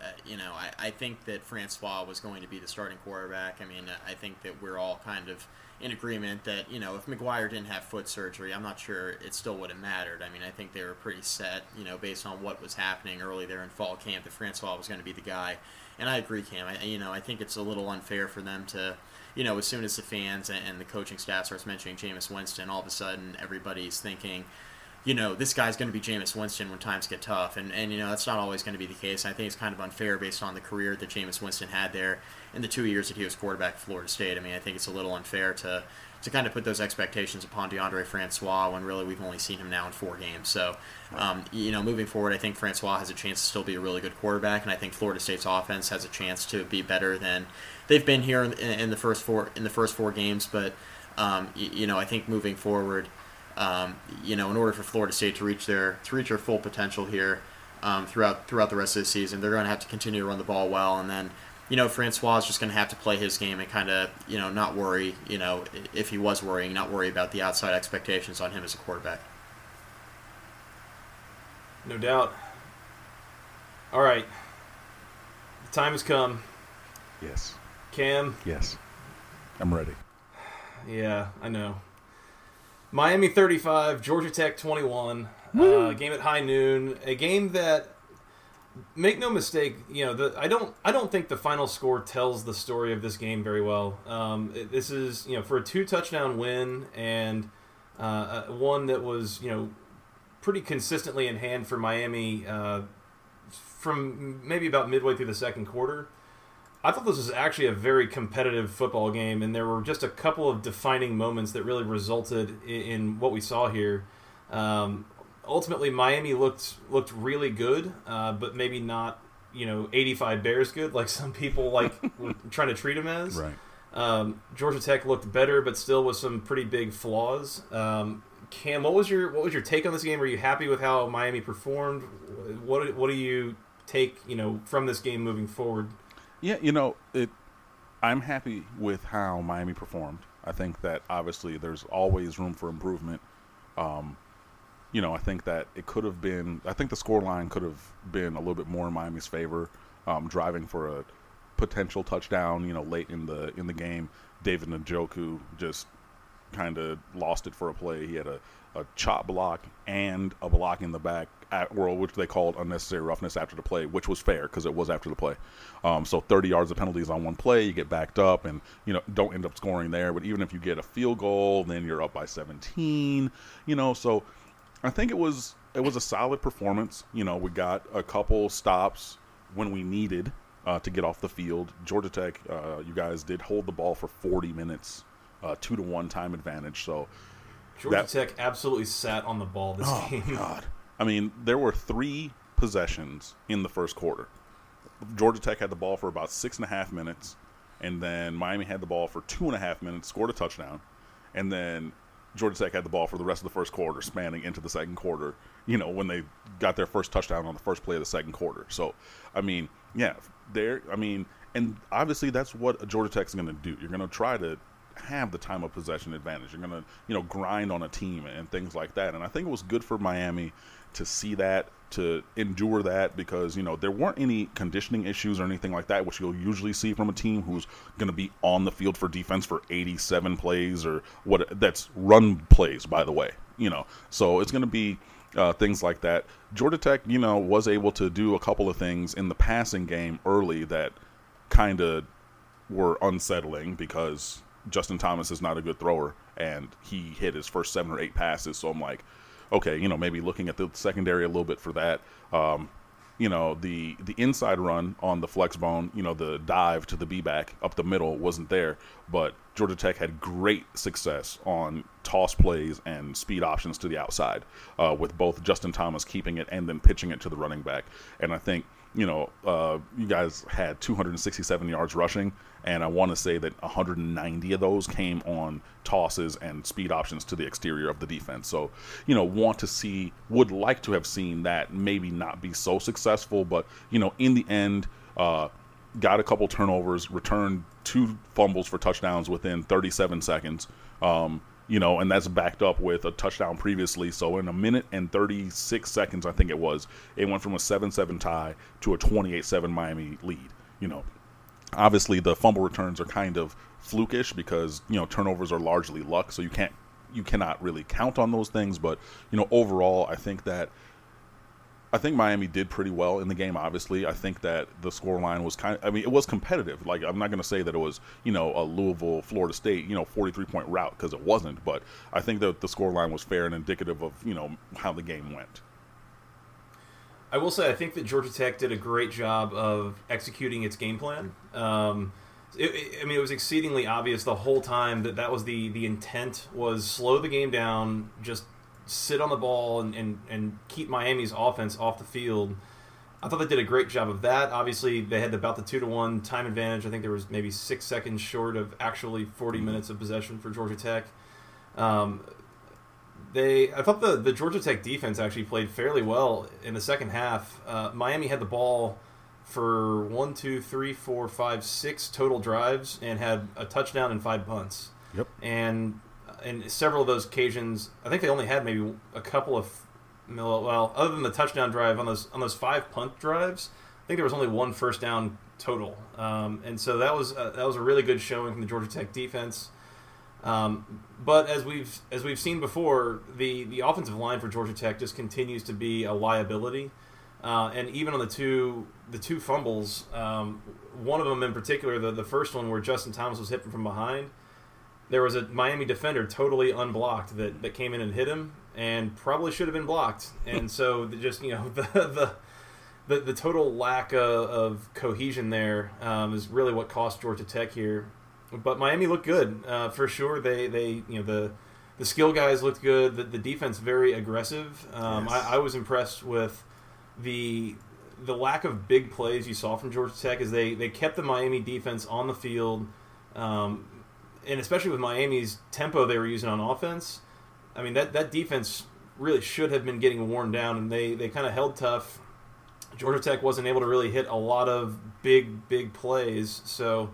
I think that Francois was going to be the starting quarterback. I mean, I think that we're all kind of in agreement that, if McGuire didn't have foot surgery, I'm not sure it still would have mattered. I mean, I think they were pretty set, based on what was happening early there in fall camp, that Francois was going to be the guy. And I agree, Cam. I think it's a little unfair for them to, as soon as the fans and the coaching staff starts mentioning Jameis Winston, all of a sudden everybody's thinking, this guy's going to be Jameis Winston when times get tough. And that's not always going to be the case. I think it's kind of unfair based on the career that Jameis Winston had there in the 2 years that he was quarterback at Florida State. I mean, I think it's a little unfair to kind of put those expectations upon DeAndre Francois when really we've only seen him now in 4 games. So, moving forward, I think Francois has a chance to still be a really good quarterback, and I think Florida State's offense has a chance to be better than they've been here in the first four games. But, I think moving forward, in order for Florida State to reach their full potential here throughout the rest of the season, they're going to have to continue to run the ball well, and then Francois is just going to have to play his game and kind of not worry, if he was worrying, not worry about the outside expectations on him as a quarterback. No doubt. All right, the time has come. Yes. Cam. Yes. I'm ready. Yeah, I know. Miami 35, Georgia Tech 21, game at high noon, a game that, make no mistake, I don't think the final score tells the story of this game very well. This is, for a 2-touchdown win, and one that was, pretty consistently in hand for Miami from maybe about midway through the second quarter. I thought this was actually a very competitive football game, and there were just a couple of defining moments that really resulted in what we saw here. Ultimately, Miami looked really good, but maybe not, 85 Bears good, like some people were trying to treat them as. Right. Georgia Tech looked better, but still with some pretty big flaws. Cam, what was your take on this game? Were you happy with how Miami performed? What do you take, from this game moving forward? Yeah, I'm happy with how Miami performed. I think that obviously there's always room for improvement. I think that the scoreline could have been a little bit more in Miami's favor, driving for a potential touchdown, late in the game. David Njoku just kind of lost it for a play. He had a chop block and a block in the back, which they called unnecessary roughness after the play, which was fair because it was after the play. So 30 yards of penalties on one play, you get backed up and, don't end up scoring there. But even if you get a field goal, then you're up by 17, So I think it was a solid performance. We got a couple stops when we needed to get off the field. Georgia Tech, you guys did hold the ball for 40 minutes, 2-1 time advantage. So Georgia Tech absolutely sat on the ball this game. Oh, God. I mean, there were 3 possessions in the first quarter. Georgia Tech had the ball for about 6.5 minutes, and then Miami had the ball for 2.5 minutes, scored a touchdown, and then Georgia Tech had the ball for the rest of the first quarter, spanning into the second quarter, when they got their first touchdown on the first play of the second quarter. So, I mean, yeah, and obviously that's what Georgia Tech's going to do. You're going to try to have the time of possession advantage. You're going to, grind on a team and things like that. And I think it was good for Miami to see that, to endure that, because, there weren't any conditioning issues or anything like that, which you'll usually see from a team who's going to be on the field for defense for 87 plays or that's run plays, by the way, so it's going to be things like that. Georgia Tech, was able to do a couple of things in the passing game early that kind of were unsettling because Justin Thomas is not a good thrower, and he hit his first 7 or 8 passes. So I'm like, okay, maybe looking at the secondary a little bit for that. The inside run on the flex bone, the dive to the B-back up the middle wasn't there, but Georgia Tech had great success on toss plays and speed options to the outside, with both Justin Thomas keeping it and then pitching it to the running back. And I think, you guys had 267 yards rushing, and I want to say that 190 of those came on tosses and speed options to the exterior of the defense. So, would like to have seen that maybe not be so successful, but, in the end, got a couple turnovers, returned 2 fumbles for touchdowns within 37 seconds. and that's backed up with a touchdown previously. So in a minute and 36 seconds, I think it went from a 7-7 tie to a 28-7 Miami lead. Obviously the fumble returns are kind of flukish because, turnovers are largely luck. So you cannot really count on those things. But, overall, I think Miami did pretty well in the game, obviously. I think that the scoreline was it was competitive. Like, I'm not going to say that it was, a Louisville, Florida State, 43-point rout, because it wasn't. But I think that the scoreline was fair and indicative of, how the game went. I will say, I think that Georgia Tech did a great job of executing its game plan. It was exceedingly obvious the whole time that was the intent, was slow the game down, just sit on the ball and keep Miami's offense off the field. I thought they did a great job of that. Obviously, they had about the 2-1 time advantage. I think there was maybe 6 seconds short of actually 40 minutes of possession for Georgia Tech. I thought the Georgia Tech defense actually played fairly well in the second half. Miami had the ball for 6 total drives and had a touchdown and 5 punts. Yep. And several of those occasions, I think they only had maybe a couple of, other than the touchdown drive on those 5 punt drives, I think there was only 1 first down total. And so that was a really good showing from the Georgia Tech defense. But as we've seen before, the offensive line for Georgia Tech just continues to be a liability. And even on the two fumbles, one of them in particular, the first one where Justin Thomas was hit from behind, there was a Miami defender totally unblocked that came in and hit him, and probably should have been blocked. And so just the total lack of cohesion there is really what cost Georgia Tech here. But Miami looked good for sure. The skill guys looked good. The defense very aggressive. Yes. I was impressed with the lack of big plays you saw from Georgia Tech, is they kept the Miami defense on the field. And especially with Miami's tempo they were using on offense, I mean, that defense really should have been getting worn down, and they kind of held tough. Georgia Tech wasn't able to really hit a lot of big plays. So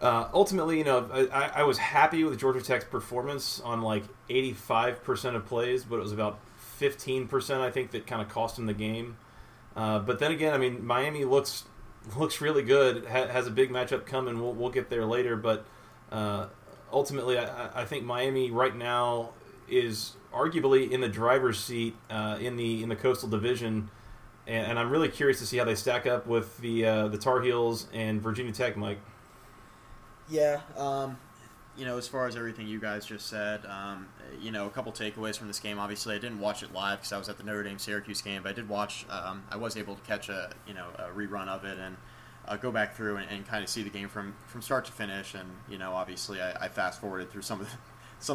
ultimately, I was happy with Georgia Tech's performance on like 85% of plays, but it was about 15%, I think, that kind of cost them the game. But then again, I mean, Miami looks really good, has a big matchup coming. We'll get there later, but ultimately, I think Miami right now is arguably in the driver's seat in the Coastal Division, and I'm really curious to see how they stack up with the Tar Heels and Virginia Tech, Mike. Yeah, as far as everything you guys just said, a couple takeaways from this game. Obviously, I didn't watch it live because I was at the Notre Dame Syracuse game, but I did watch. I was able to catch a rerun of it and go back through and kind of see the game from start to finish. And, obviously I fast-forwarded through some of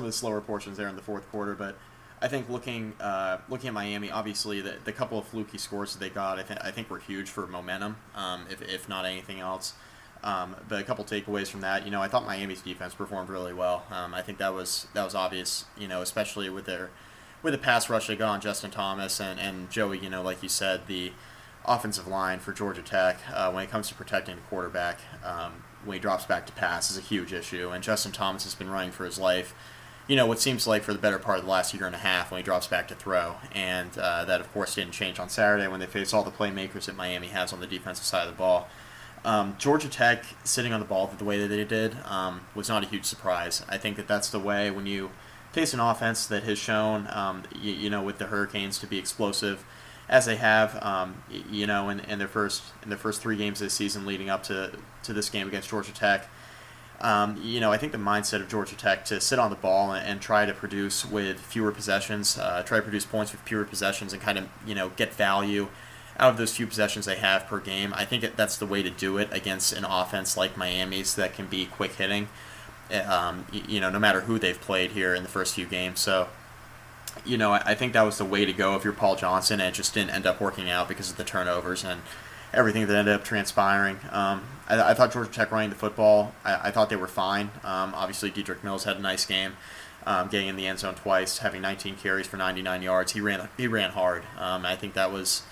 the slower portions there in the fourth quarter. But I think looking at Miami, obviously the couple of fluky scores that they got, I think were huge for momentum, if not anything else. But a couple takeaways from that, I thought Miami's defense performed really well. I think that was obvious, especially with the pass rush they got on Justin Thomas and Joey, like you said, the offensive line for Georgia Tech, when it comes to protecting the quarterback, when he drops back to pass, is a huge issue. And Justin Thomas has been running for his life, what seems like for the better part of the last year and a half, when he drops back to throw. And that, of course, didn't change on Saturday when they faced all the playmakers that Miami has on the defensive side of the ball. Georgia Tech sitting on the ball the way that they did was not a huge surprise. I think that's the way when you face an offense that has shown, with the Hurricanes, to be explosive, as they have, in their first 3 games this season leading up to this game against Georgia Tech. I think the mindset of Georgia Tech to sit on the ball and try to produce with fewer possessions, try to produce points with fewer possessions, and kind of, get value out of those few possessions they have per game. I think that's the way to do it against an offense like Miami's that can be quick hitting, no matter who they've played here in the first few games. So, I think that was the way to go if you're Paul Johnson, and it just didn't end up working out because of the turnovers and everything that ended up transpiring. I thought Georgia Tech running the football, I thought they were fine. Obviously, Dedrick Mills had a nice game, getting in the end zone twice, having 19 carries for 99 yards. He ran hard. I think that was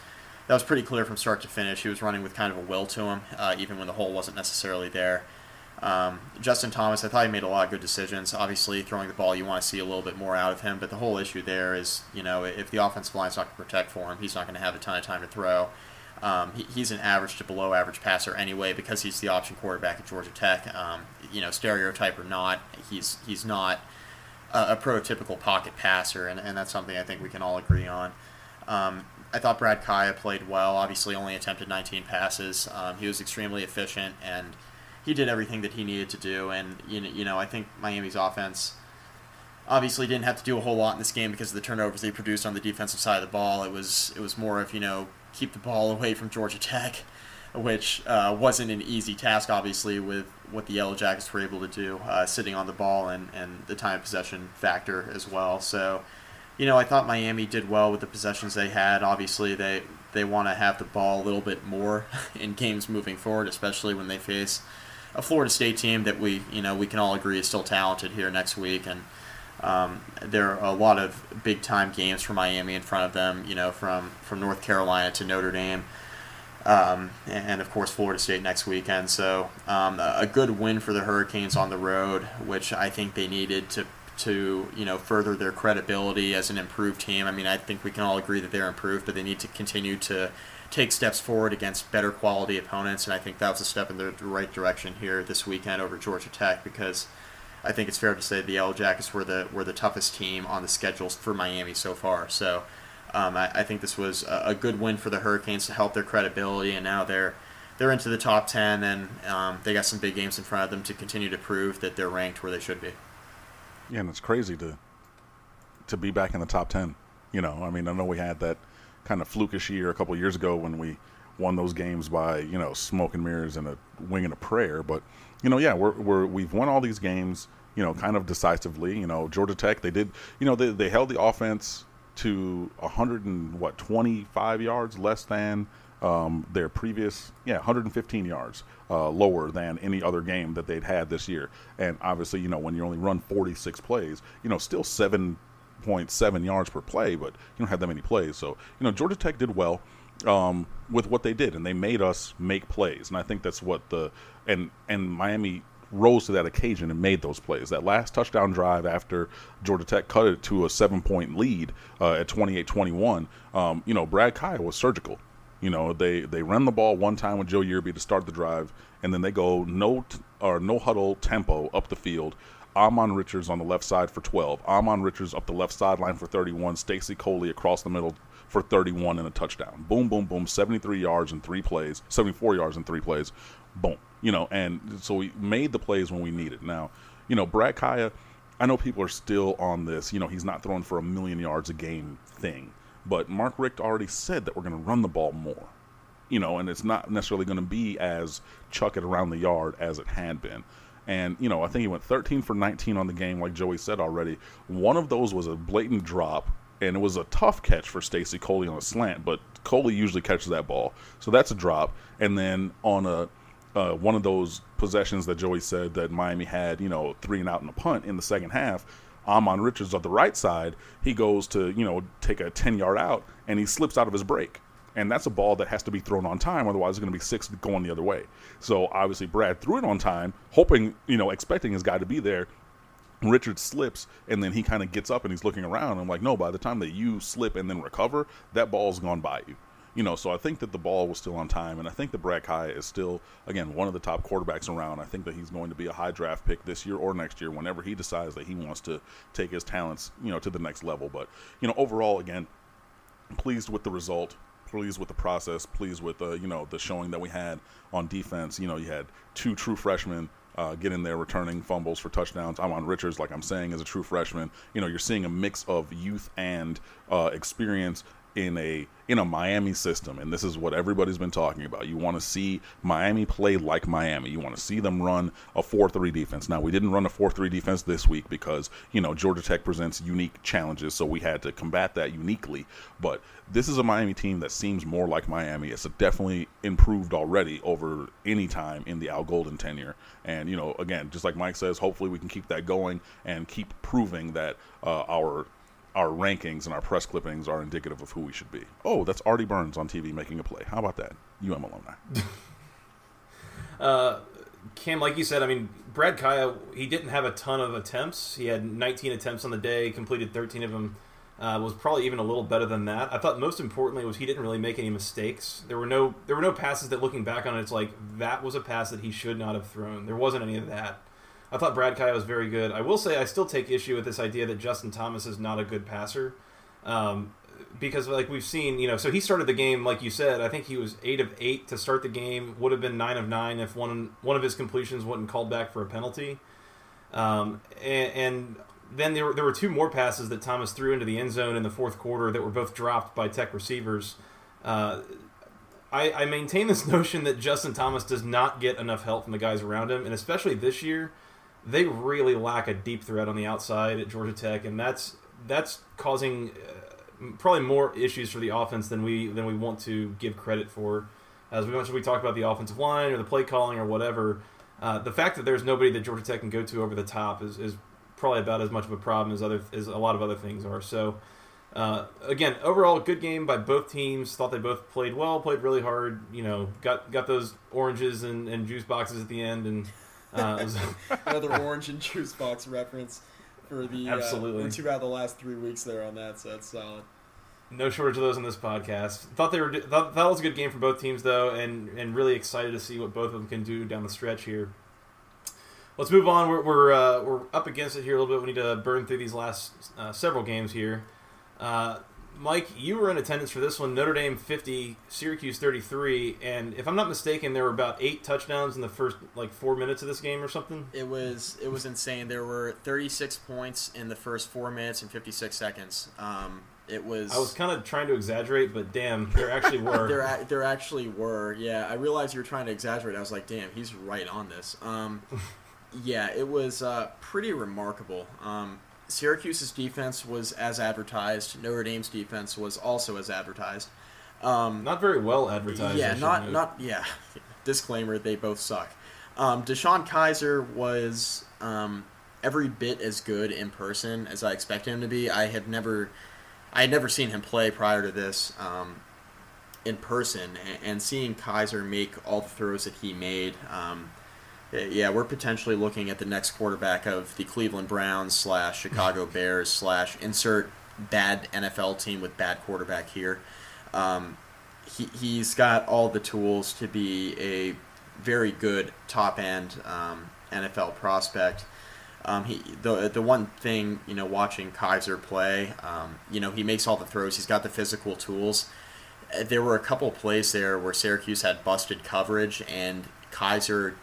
pretty clear from start to finish. He was running with kind of a will to him, even when the hole wasn't necessarily there. Justin Thomas, I thought he made a lot of good decisions. Obviously, throwing the ball, you want to see a little bit more out of him. But the whole issue there is, you know, if the offensive line's not going to protect for him, he's not going to have a ton of time to throw. He's an average to below average passer anyway because he's the option quarterback at Georgia Tech. You know, stereotype or not, he's not a prototypical pocket passer, and that's something I think we can all agree on. I thought Brad Kaaya played well. Obviously, only attempted 19 passes. He was extremely efficient and he did everything that he needed to do, and you know, I think Miami's offense obviously didn't have to do a whole lot in this game because of the turnovers they produced on the defensive side of the ball. It was more of, you know, keep the ball away from Georgia Tech, which wasn't an easy task, obviously, with what the Yellow Jackets were able to do, sitting on the ball and the time of possession factor as well. So, you know, I thought Miami did well with the possessions they had. Obviously, they want to have the ball a little bit more in games moving forward, especially when they face a Florida State team that we can all agree is still talented here next week, and there are a lot of big time games for Miami in front of them. You know, from North Carolina to Notre Dame, and of course Florida State next weekend. So a good win for the Hurricanes on the road, which I think they needed to you know, further their credibility as an improved team. I mean, I think we can all agree that they're improved, but they need to continue to take steps forward against better quality opponents, and I think that was a step in the right direction here this weekend over Georgia Tech, because I think it's fair to say the Yellow Jackets were the toughest team on the schedule for Miami so far. So I think this was a good win for the Hurricanes to help their credibility, and now they're into the top 10, and they got some big games in front of them to continue to prove that they're ranked where they should be. Yeah, and it's crazy to be back in the top 10. You know, I mean, I know we had that kind of flukish year a couple of years ago when we won those games by, you know, smoke and mirrors and a wing and a prayer, but you know, yeah, we've won all these games, you know, kind of decisively. You know, Georgia Tech, they did, you know, they held the offense to 125 yards less than their previous, 115 yards lower than any other game that they'd had this year. And obviously, you know, when you only run 46 plays, you know, still 7.7 yards per play, but you don't have that many plays. So, you know, Georgia Tech did well with what they did, and they made us make plays. And I think that's what and Miami rose to that occasion and made those plays. That last touchdown drive after Georgia Tech cut it to a 7-point lead at 28-21, you know, Brad Kaaya was surgical. You know, they run the ball one time with Joe Yearby to start the drive, and then they go no huddle tempo up the field. Ahmmon Richards on the left side for 12. Ahmmon Richards up the left sideline for 31. Stacy Coley across the middle for 31 and a touchdown. Boom, boom, boom. 74 yards in three plays. Boom. You know, and so we made the plays when we needed. Now, you know, Brad Kaaya, I know people are still on this, you know, he's not throwing for 1,000,000 yards a game thing, but Mark Richt already said that we're going to run the ball more. You know, and it's not necessarily going to be as chuck it around the yard as it had been. And, you know, I think he went 13 for 19 on the game, like Joey said already. One of those was a blatant drop, and it was a tough catch for Stacy Coley on a slant, but Coley usually catches that ball. So that's a drop. And then on one of those possessions that Joey said that Miami had, you know, 3 and out and a punt in the second half, Ahmmon Richards on the right side, he goes to, you know, take a 10-yard out, and he slips out of his break. And that's a ball that has to be thrown on time, otherwise it's going to be 6 going the other way. So obviously Brad threw it on time, hoping, you know, expecting his guy to be there. Richard slips, and then he kind of gets up and he's looking around. I'm like, no, by the time that you slip and then recover, that ball's gone by you. You know, so I think that the ball was still on time, and I think that Brad Kaaya is still, again, one of the top quarterbacks around. I think that he's going to be a high draft pick this year or next year whenever he decides that he wants to take his talents, you know, to the next level. But, you know, overall, again, pleased with the result. Pleased with the process, pleased with, you know, the showing that we had on defense. You know, you had 2 true freshmen get in there returning fumbles for touchdowns. Ahmmon Richards, like I'm saying, is a true freshman. You know, you're seeing a mix of youth and experience in a Miami system, and this is what everybody's been talking about. You want to see Miami play like Miami. You want to see them run a 4-3 defense. Now, we didn't run a 4-3 defense this week because, you know, Georgia Tech presents unique challenges, so we had to combat that uniquely. But this is a Miami team that seems more like Miami. It's definitely improved already over any time in the Al Golden tenure. And, you know, again, just like Mike says, hopefully we can keep that going and keep proving that our rankings and our press clippings are indicative of who we should be. Oh, that's Artie Burns on TV making a play. How about that? UM alumni. Cam, like you said, I mean, Brad Kaaya, he didn't have a ton of attempts. He had 19 attempts on the day, completed 13 of them, was probably even a little better than that. I thought most importantly was he didn't really make any mistakes. There were no passes that, looking back on it, it's like, that was a pass that he should not have thrown. There wasn't any of that. I thought Brad Kaaya was very good. I will say I still take issue with this idea that Justin Thomas is not a good passer. Because, like we've seen, so he started the game, like you said, I think he was 8 of 8 to start the game, would have been 9 of 9 if one of his completions wasn't called back for a penalty. And then there were two more passes that Thomas threw into the end zone in the fourth quarter that were both dropped by Tech receivers. I maintain this notion that Justin Thomas does not get enough help from the guys around him, and especially this year, they really lack a deep threat on the outside at Georgia Tech, and that's causing probably more issues for the offense than we want to give credit for. As much as we talk about the offensive line or the play calling or whatever, the fact that there's nobody that Georgia Tech can go to over the top is probably about as much of a problem as a lot of other things are. So, again, overall, good game by both teams. Thought they both played well, played really hard. Got those oranges and juice boxes at the end, and another orange and juice box reference. For the absolutely for 2 out of the last 3 weeks there on that, so that's solid. No shortage of those on this podcast. Thought that was a good game for both teams though, and really excited to see what both of them can do down the stretch here. Let's move on. We're up against it here a little bit. We need to burn through these last several games here. Mike, you were in attendance for this one. Notre Dame 50, Syracuse 33, and if I'm not mistaken, there were about 8 touchdowns in the first 4 minutes of this game or something. It was insane. There were 36 points in the first 4 minutes and 56 seconds. I was kind of trying to exaggerate, but damn, there actually were. There actually were. Yeah, I realized you were trying to exaggerate. I was like, damn, he's right on this. Yeah, it was pretty remarkable. Syracuse's defense was as advertised. Notre Dame's defense was also as advertised. Not very well advertised. Yeah, yeah. Disclaimer: they both suck. Deshaun Kaiser was every bit as good in person as I expected him to be. I had never seen him play prior to this in person, and seeing Kaiser make all the throws that he made. Yeah, we're potentially looking at the next quarterback of the Cleveland Browns / Chicago Bears / insert bad NFL team with bad quarterback here. He's got all the tools to be a very good top-end NFL prospect. The one thing, watching Kaiser play, he makes all the throws. He's got the physical tools. There were a couple plays there where Syracuse had busted coverage and Kaiser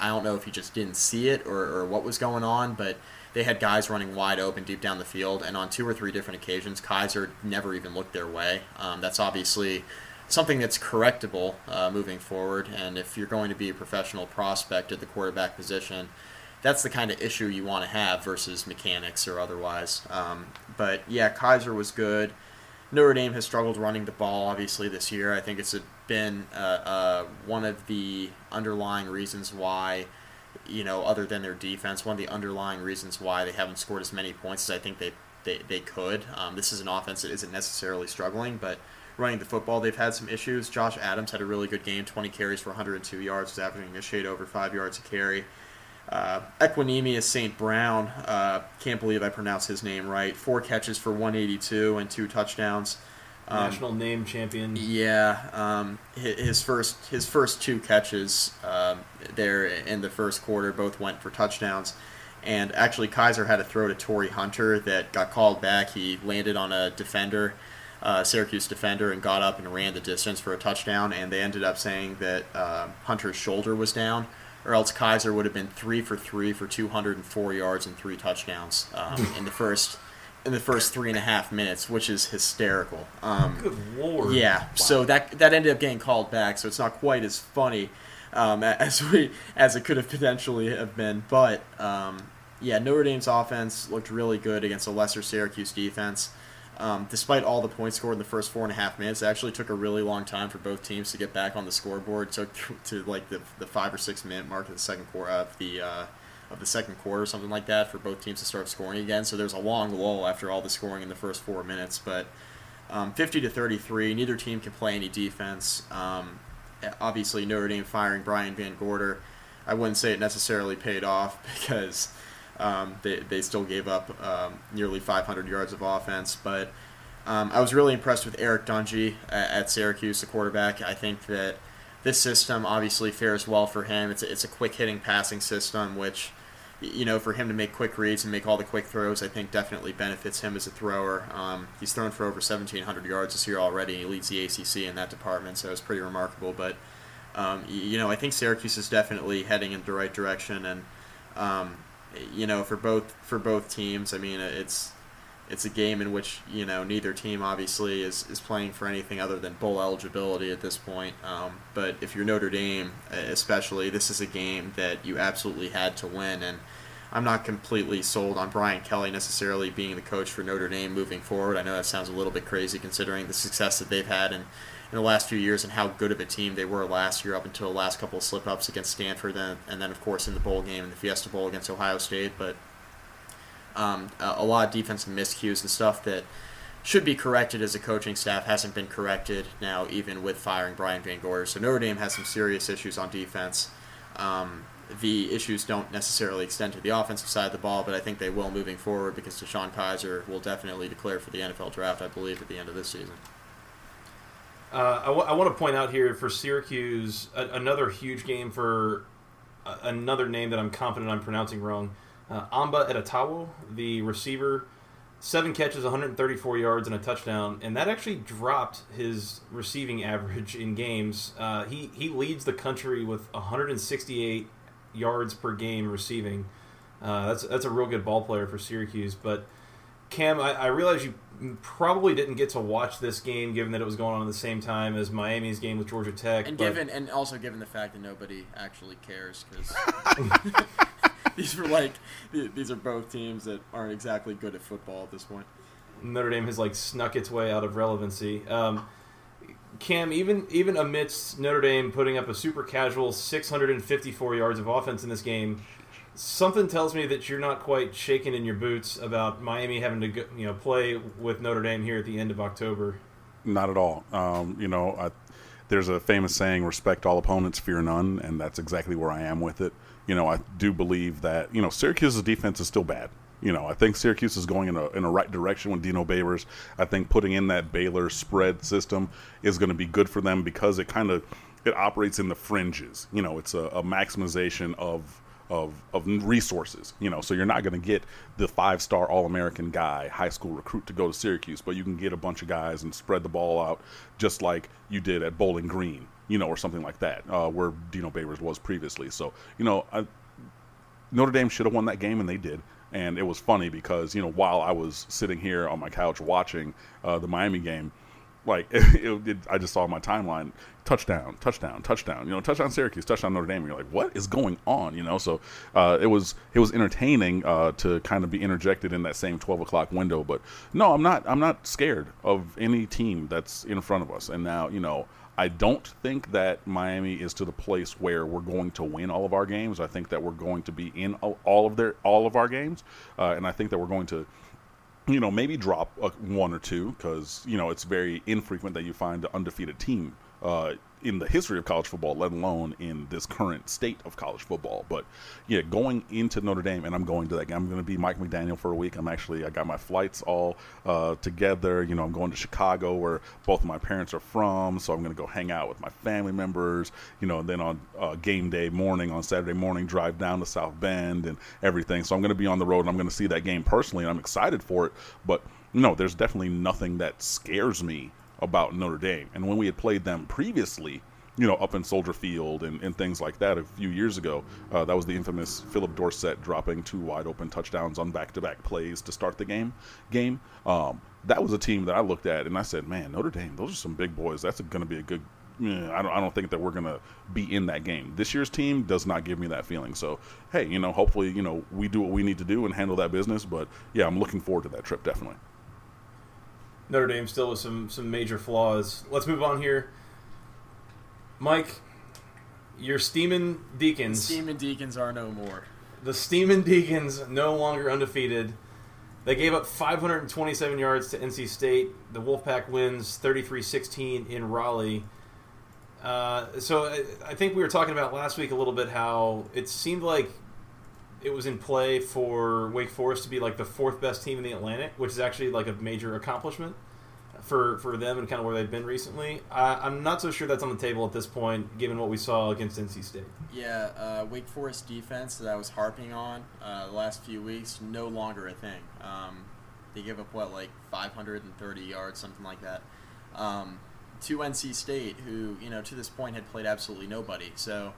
I don't know if he just didn't see it or what was going on, but they had guys running wide open deep down the field, and on 2 or 3 different occasions, Kaiser never even looked their way. That's obviously something that's correctable moving forward, and if you're going to be a professional prospect at the quarterback position, that's the kind of issue you want to have versus mechanics or otherwise. But yeah, Kaiser was good. Notre Dame has struggled running the ball, obviously, this year. I think it's been one of the underlying reasons why, other than their defense, one of the underlying reasons why they haven't scored as many points as I think they could. This is an offense that isn't necessarily struggling, but running the football, they've had some issues. Josh Adams had a really good game, 20 carries for 102 yards, was averaging a shade over 5 yards a carry. Equanimeous St. Brown, can't believe I pronounced his name right, 4 catches for 182 and 2 touchdowns. National name champion. Yeah, his first 2 catches there in the first quarter both went for touchdowns. And actually Kaiser had a throw to Torrey Hunter that got called back. He landed on a defender, Syracuse defender, and got up and ran the distance for a touchdown. And they ended up saying that Hunter's shoulder was down, or else Kaiser would have been 3 for 3 for 204 yards and 3 touchdowns in the first 3.5 minutes, which is hysterical. Good Lord. Yeah, wow. So that ended up getting called back, so it's not quite as funny as it could have potentially have been. But, yeah, Notre Dame's offense looked really good against a lesser Syracuse defense. Despite all the points scored in the first 4.5 minutes, it actually took a really long time for both teams to get back on the scoreboard. It took to the 5 or 6 minute mark of the second quarter something like that, for both teams to start scoring again. So there's a long lull after all the scoring in the first 4 minutes. But 50 to 33, neither team can play any defense. obviously Notre Dame firing Brian Van Gorder, I wouldn't say it necessarily paid off because they still gave up nearly 500 yards of offense. But I was really impressed with Eric Dungy at Syracuse, the quarterback. I think that this system obviously fares well for him. It's a quick-hitting passing system, which, you know, for him to make quick reads and make all the quick throws, I think definitely benefits him as a thrower. He's thrown for over 1,700 yards this year already. He leads the ACC in that department, so it's pretty remarkable. But, you know, I think Syracuse is definitely heading in the right direction. And, you know, for both teams, I mean, it's a game in which, you know, neither team obviously is playing for anything other than bowl eligibility at this point. But if you're Notre Dame, especially, this is a game that you absolutely had to win. And I'm not completely sold on Brian Kelly necessarily being the coach for Notre Dame moving forward. I know that sounds a little bit crazy considering the success that they've had in the last few years and how good of a team they were last year up until the last couple of slip-ups against Stanford and then, of course, in the bowl game in the Fiesta Bowl against Ohio State. But a lot of defensive miscues and stuff that should be corrected as a coaching staff hasn't been corrected now, even with firing Brian Van Gorder. So Notre Dame has some serious issues on defense. The issues don't necessarily extend to the offensive side of the ball, but I think they will moving forward because Deshaun Kaiser will definitely declare for the NFL draft, I believe, at the end of this season. I want to point out here for Syracuse, another huge game for another name that I'm confident I'm pronouncing wrong, Amba Etatawo, the receiver, 7 catches, 134 yards, and a touchdown. And that actually dropped his receiving average in games. He leads the country with 168 yards per game receiving. That's a real good ball player for Syracuse. But, Cam, I realize you probably didn't get to watch this game given that it was going on at the same time as Miami's game with Georgia Tech. And also given the fact that nobody actually cares because... These are both teams that aren't exactly good at football at this point. Notre Dame has snuck its way out of relevancy. Cam, even amidst Notre Dame putting up a super casual 654 yards of offense in this game, something tells me that you're not quite shaking in your boots about Miami having to go, play with Notre Dame here at the end of October. Not at all. There's a famous saying: "Respect all opponents, fear none," and that's exactly where I am with it. I do believe that, Syracuse's defense is still bad. I think Syracuse is going in a right direction with Dino Babers. I think putting in that Baylor spread system is going to be good for them because it it operates in the fringes. It's a maximization of resources. So you're not going to get the 5-star All-American guy, high school recruit to go to Syracuse, but you can get a bunch of guys and spread the ball out just like you did at Bowling Green, or something like that, where Dino Babers was previously. So, Notre Dame should have won that game, and they did. And it was funny because, while I was sitting here on my couch watching the Miami game, I just saw my timeline, touchdown, touchdown Syracuse, touchdown Notre Dame. And you're like, what is going on? So it was entertaining to kind of be interjected in that same 12 o'clock window. But no, I'm not scared of any team that's in front of us. And now, I don't think that Miami is to the place where we're going to win all of our games. I think that we're going to be in all of our games, and I think that we're going to, maybe drop one or two because it's very infrequent that you find an undefeated team in the history of college football, let alone in this current state of college football. But yeah, going into Notre Dame, and I'm going to that game. I'm going to be Mike McDaniel for a week. I got my flights all together. I'm going to Chicago where both of my parents are from, so I'm going to go hang out with my family members. And then on game day morning, on Saturday morning, drive down to South Bend and everything. So I'm going to be on the road, and I'm going to see that game personally, and I'm excited for it. But no, there's definitely nothing that scares me about Notre Dame. And when we had played them previously, up in Soldier Field and things like that a few years ago, that was the infamous Philip Dorsett dropping 2 wide open touchdowns on back-to-back plays to start the game. That was a team that I looked at and I said, man, Notre Dame, those are some big boys. That's going to be a good I don't think that we're going to be in that game. This year's team does not give me that feeling. So, hey, hopefully, we do what we need to do and handle that business, but yeah, I'm looking forward to that trip definitely. Notre Dame still with some major flaws. Let's move on here. Mike, your steaming Deacons. The steaming Deacons are no more. The steaming Deacons no longer undefeated. They gave up 527 yards to NC State. The Wolfpack wins 33-16 in Raleigh. So I think we were talking about last week a little bit how it seemed like it was in play for Wake Forest to be like the fourth best team in the Atlantic, which is actually like a major accomplishment for them and kind of where they've been recently. I'm not so sure that's on the table at this point, given what we saw against NC State. Yeah, Wake Forest defense that I was harping on the last few weeks, no longer a thing. They give up, like 530 yards, something like that, to NC State, who, to this point had played absolutely nobody. So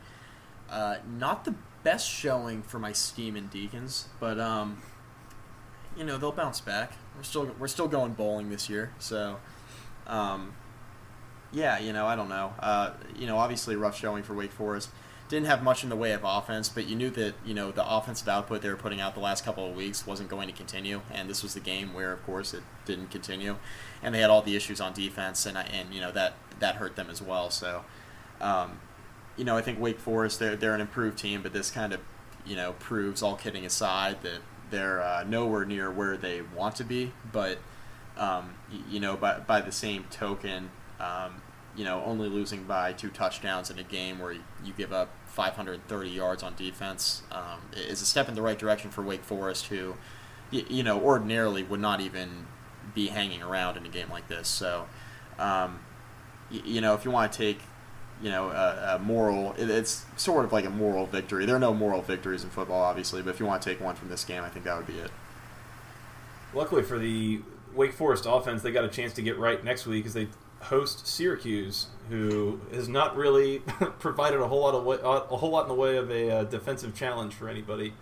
not the best showing for my steam and Deacons, but they'll bounce back. We're still going bowling this year, so I don't know. Obviously rough showing for Wake Forest. Didn't have much in the way of offense, but you knew that the offensive output they were putting out the last couple of weeks wasn't going to continue, and this was the game where, of course, it didn't continue, and they had all the issues on defense, and that hurt them as well. So. I think Wake Forest, they're an improved team, but this kind of, proves, all kidding aside, that they're nowhere near where they want to be. But, by the same token, only losing by 2 touchdowns in a game where you give up 530 yards on defense is a step in the right direction for Wake Forest, who, ordinarily would not even be hanging around in a game like this. So, if you want to take... a moral, it's sort of like a moral victory. There are no moral victories in football, obviously, but if you want to take one from this game, I think that would be it. Luckily for the Wake Forest offense, they got a chance to get right next week as they host Syracuse, who has not really provided a whole lot in the way of a defensive challenge for anybody.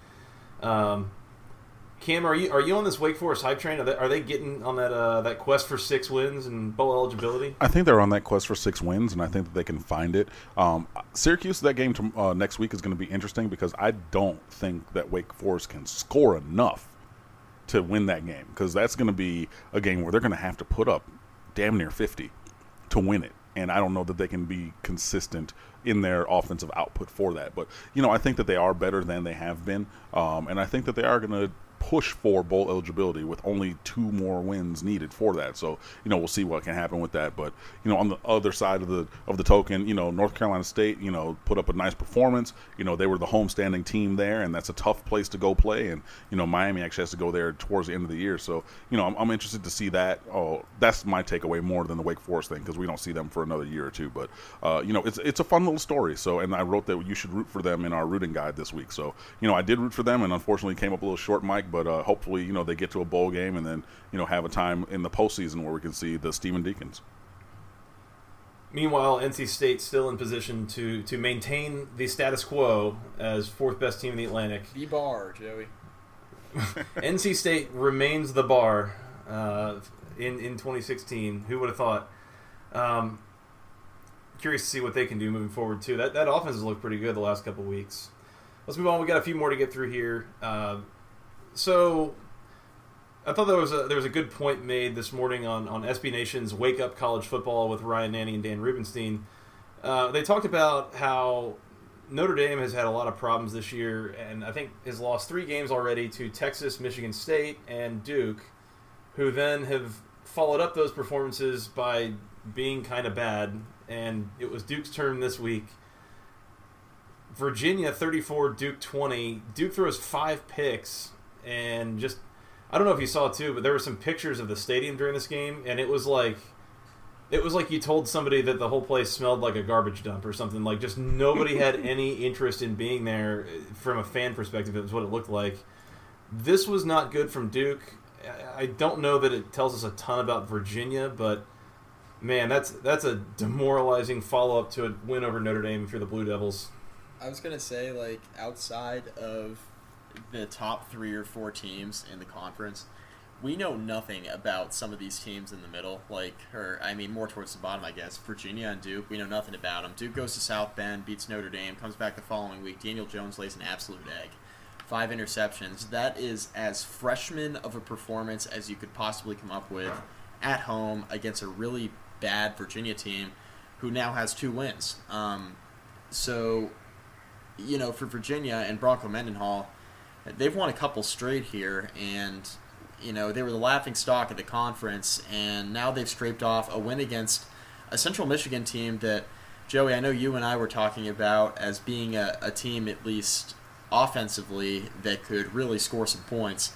Cam, are you on this Wake Forest hype train? Are they getting on that quest for 6 wins and bowl eligibility? I think they're on that quest for 6 wins, and I think that they can find it. Syracuse, that game next week is going to be interesting because I don't think that Wake Forest can score enough to win that game, because that's going to be a game where they're going to have to put up damn near 50 to win it, and I don't know that they can be consistent in their offensive output for that. But, I think that they are better than they have been, and I think that they are going to push for bowl eligibility with only 2 more wins needed for that. So, we'll see what can happen with that. But, on the other side of the token, North Carolina State, put up a nice performance. They were the homestanding team there, and that's a tough place to go play. And, Miami actually has to go there towards the end of the year. So, I'm interested to see that. Oh, that's my takeaway more than the Wake Forest thing, because we don't see them for another year or 2. But, it's a fun little story. So, and I wrote that you should root for them in our rooting guide this week. So, I did root for them, and unfortunately came up a little short, Mike. But hopefully, they get to a bowl game and then, have a time in the postseason where we can see the Steam and Deacons. Meanwhile, NC State's still in position to maintain the status quo as fourth best team in the Atlantic. The bar, Joey. NC State remains the bar in 2016. Who would have thought? Curious to see what they can do moving forward, too. That offense has looked pretty good the last couple weeks. Let's move on. We got a few more to get through here. So, I thought there was a good point made this morning on SB Nation's Wake Up College Football with Ryan Nanny and Dan Rubenstein. They talked about how Notre Dame has had a lot of problems this year, and I think has lost 3 games already to Texas, Michigan State, and Duke, who then have followed up those performances by being kind of bad, and it was Duke's turn this week. Virginia 34, Duke 20. Duke throws 5 picks. And just, I don't know if you saw too, but there were some pictures of the stadium during this game, and it was like you told somebody that the whole place smelled like a garbage dump or something. Like, just nobody had any interest in being there from a fan perspective. It was what it looked like. This was not good from Duke. I don't know that it tells us a ton about Virginia, but man, that's a demoralizing follow-up to a win over Notre Dame if you're the Blue Devils. I was gonna say, outside of the top 3 or 4 teams in the conference, we know nothing about some of these teams in the middle, more towards the bottom, I guess. Virginia and Duke, we know nothing about them. Duke goes to South Bend, beats Notre Dame, comes back the following week. Daniel Jones lays an absolute egg. 5 interceptions. That is as freshman of a performance as you could possibly come up with at home against a really bad Virginia team who now has 2 wins. For Virginia and Bronco Mendenhall, they've won a couple straight here, and, they were the laughing stock of the conference, and now they've scraped off a win against a Central Michigan team that Joey, I know you and I were talking about as being a team, at least offensively, that could really score some points.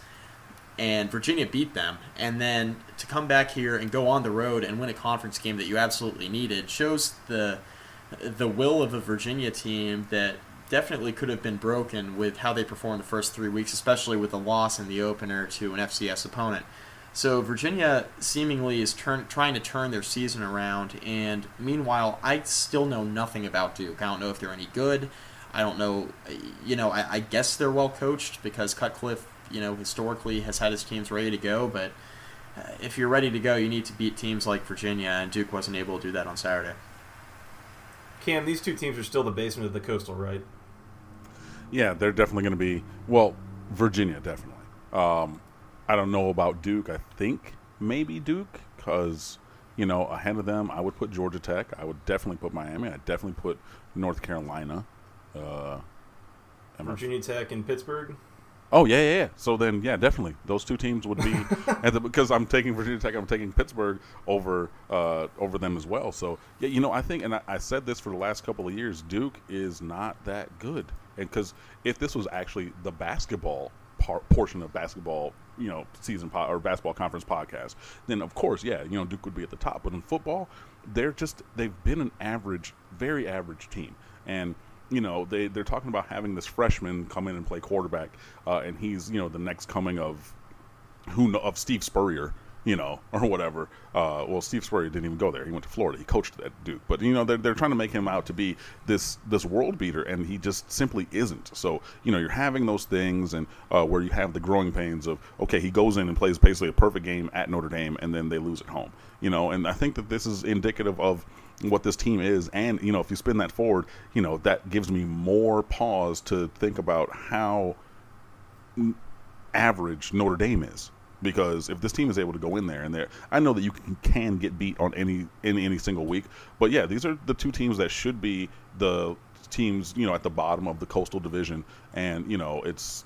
And Virginia beat them. And then to come back here and go on the road and win a conference game that you absolutely needed shows the will of a Virginia team that definitely could have been broken with how they performed the first 3 weeks, especially with a loss in the opener to an FCS opponent. So Virginia seemingly is trying to turn their season around, and meanwhile, I still know nothing about Duke. I don't know if they're any good. I don't know, you know, I guess they're well coached because Cutcliffe, you know, historically has had his teams ready to go, but if you're ready to go, you need to beat teams like Virginia, and Duke wasn't able to do that on Saturday. Cam, these two teams are still the basement of the Coastal, right? Yeah, they're definitely going to be, well, Virginia definitely. I don't know about Duke. I think maybe Duke because, you know, ahead of them, I would put Georgia Tech. I would definitely put Miami. I'd definitely put North Carolina. Virginia Tech and Pittsburgh? Oh, yeah. So then, yeah, definitely. Those two teams would be – because I'm taking Virginia Tech, I'm taking Pittsburgh over them as well. So, yeah, you know, I think – and I said this for the last couple of years, Duke is not that good. And because if this was actually the basketball portion of basketball, you know, season or basketball conference podcast, then of course, yeah, you know, Duke would be at the top. But in football, they've been an average, very average team. And, you know, they're talking about having this freshman come in and play quarterback, and he's, you know, the next coming of Steve Spurrier, you know, or whatever. Well, Steve Spurrier didn't even go there. He went to Florida. He coached at Duke. But, you know, they're trying to make him out to be this world beater, and he just simply isn't. So, you know, you're having those things and where you have the growing pains of, okay, he goes in and plays basically a perfect game at Notre Dame, and then they lose at home. You know, and I think that this is indicative of what this team is. And, you know, if you spin that forward, you know, that gives me more pause to think about how average Notre Dame is. Because if this team is able to go in there I know that you can get beat on any single week, but yeah, these are the two teams that should be the teams, you know, at the bottom of the Coastal Division. And, you know, it's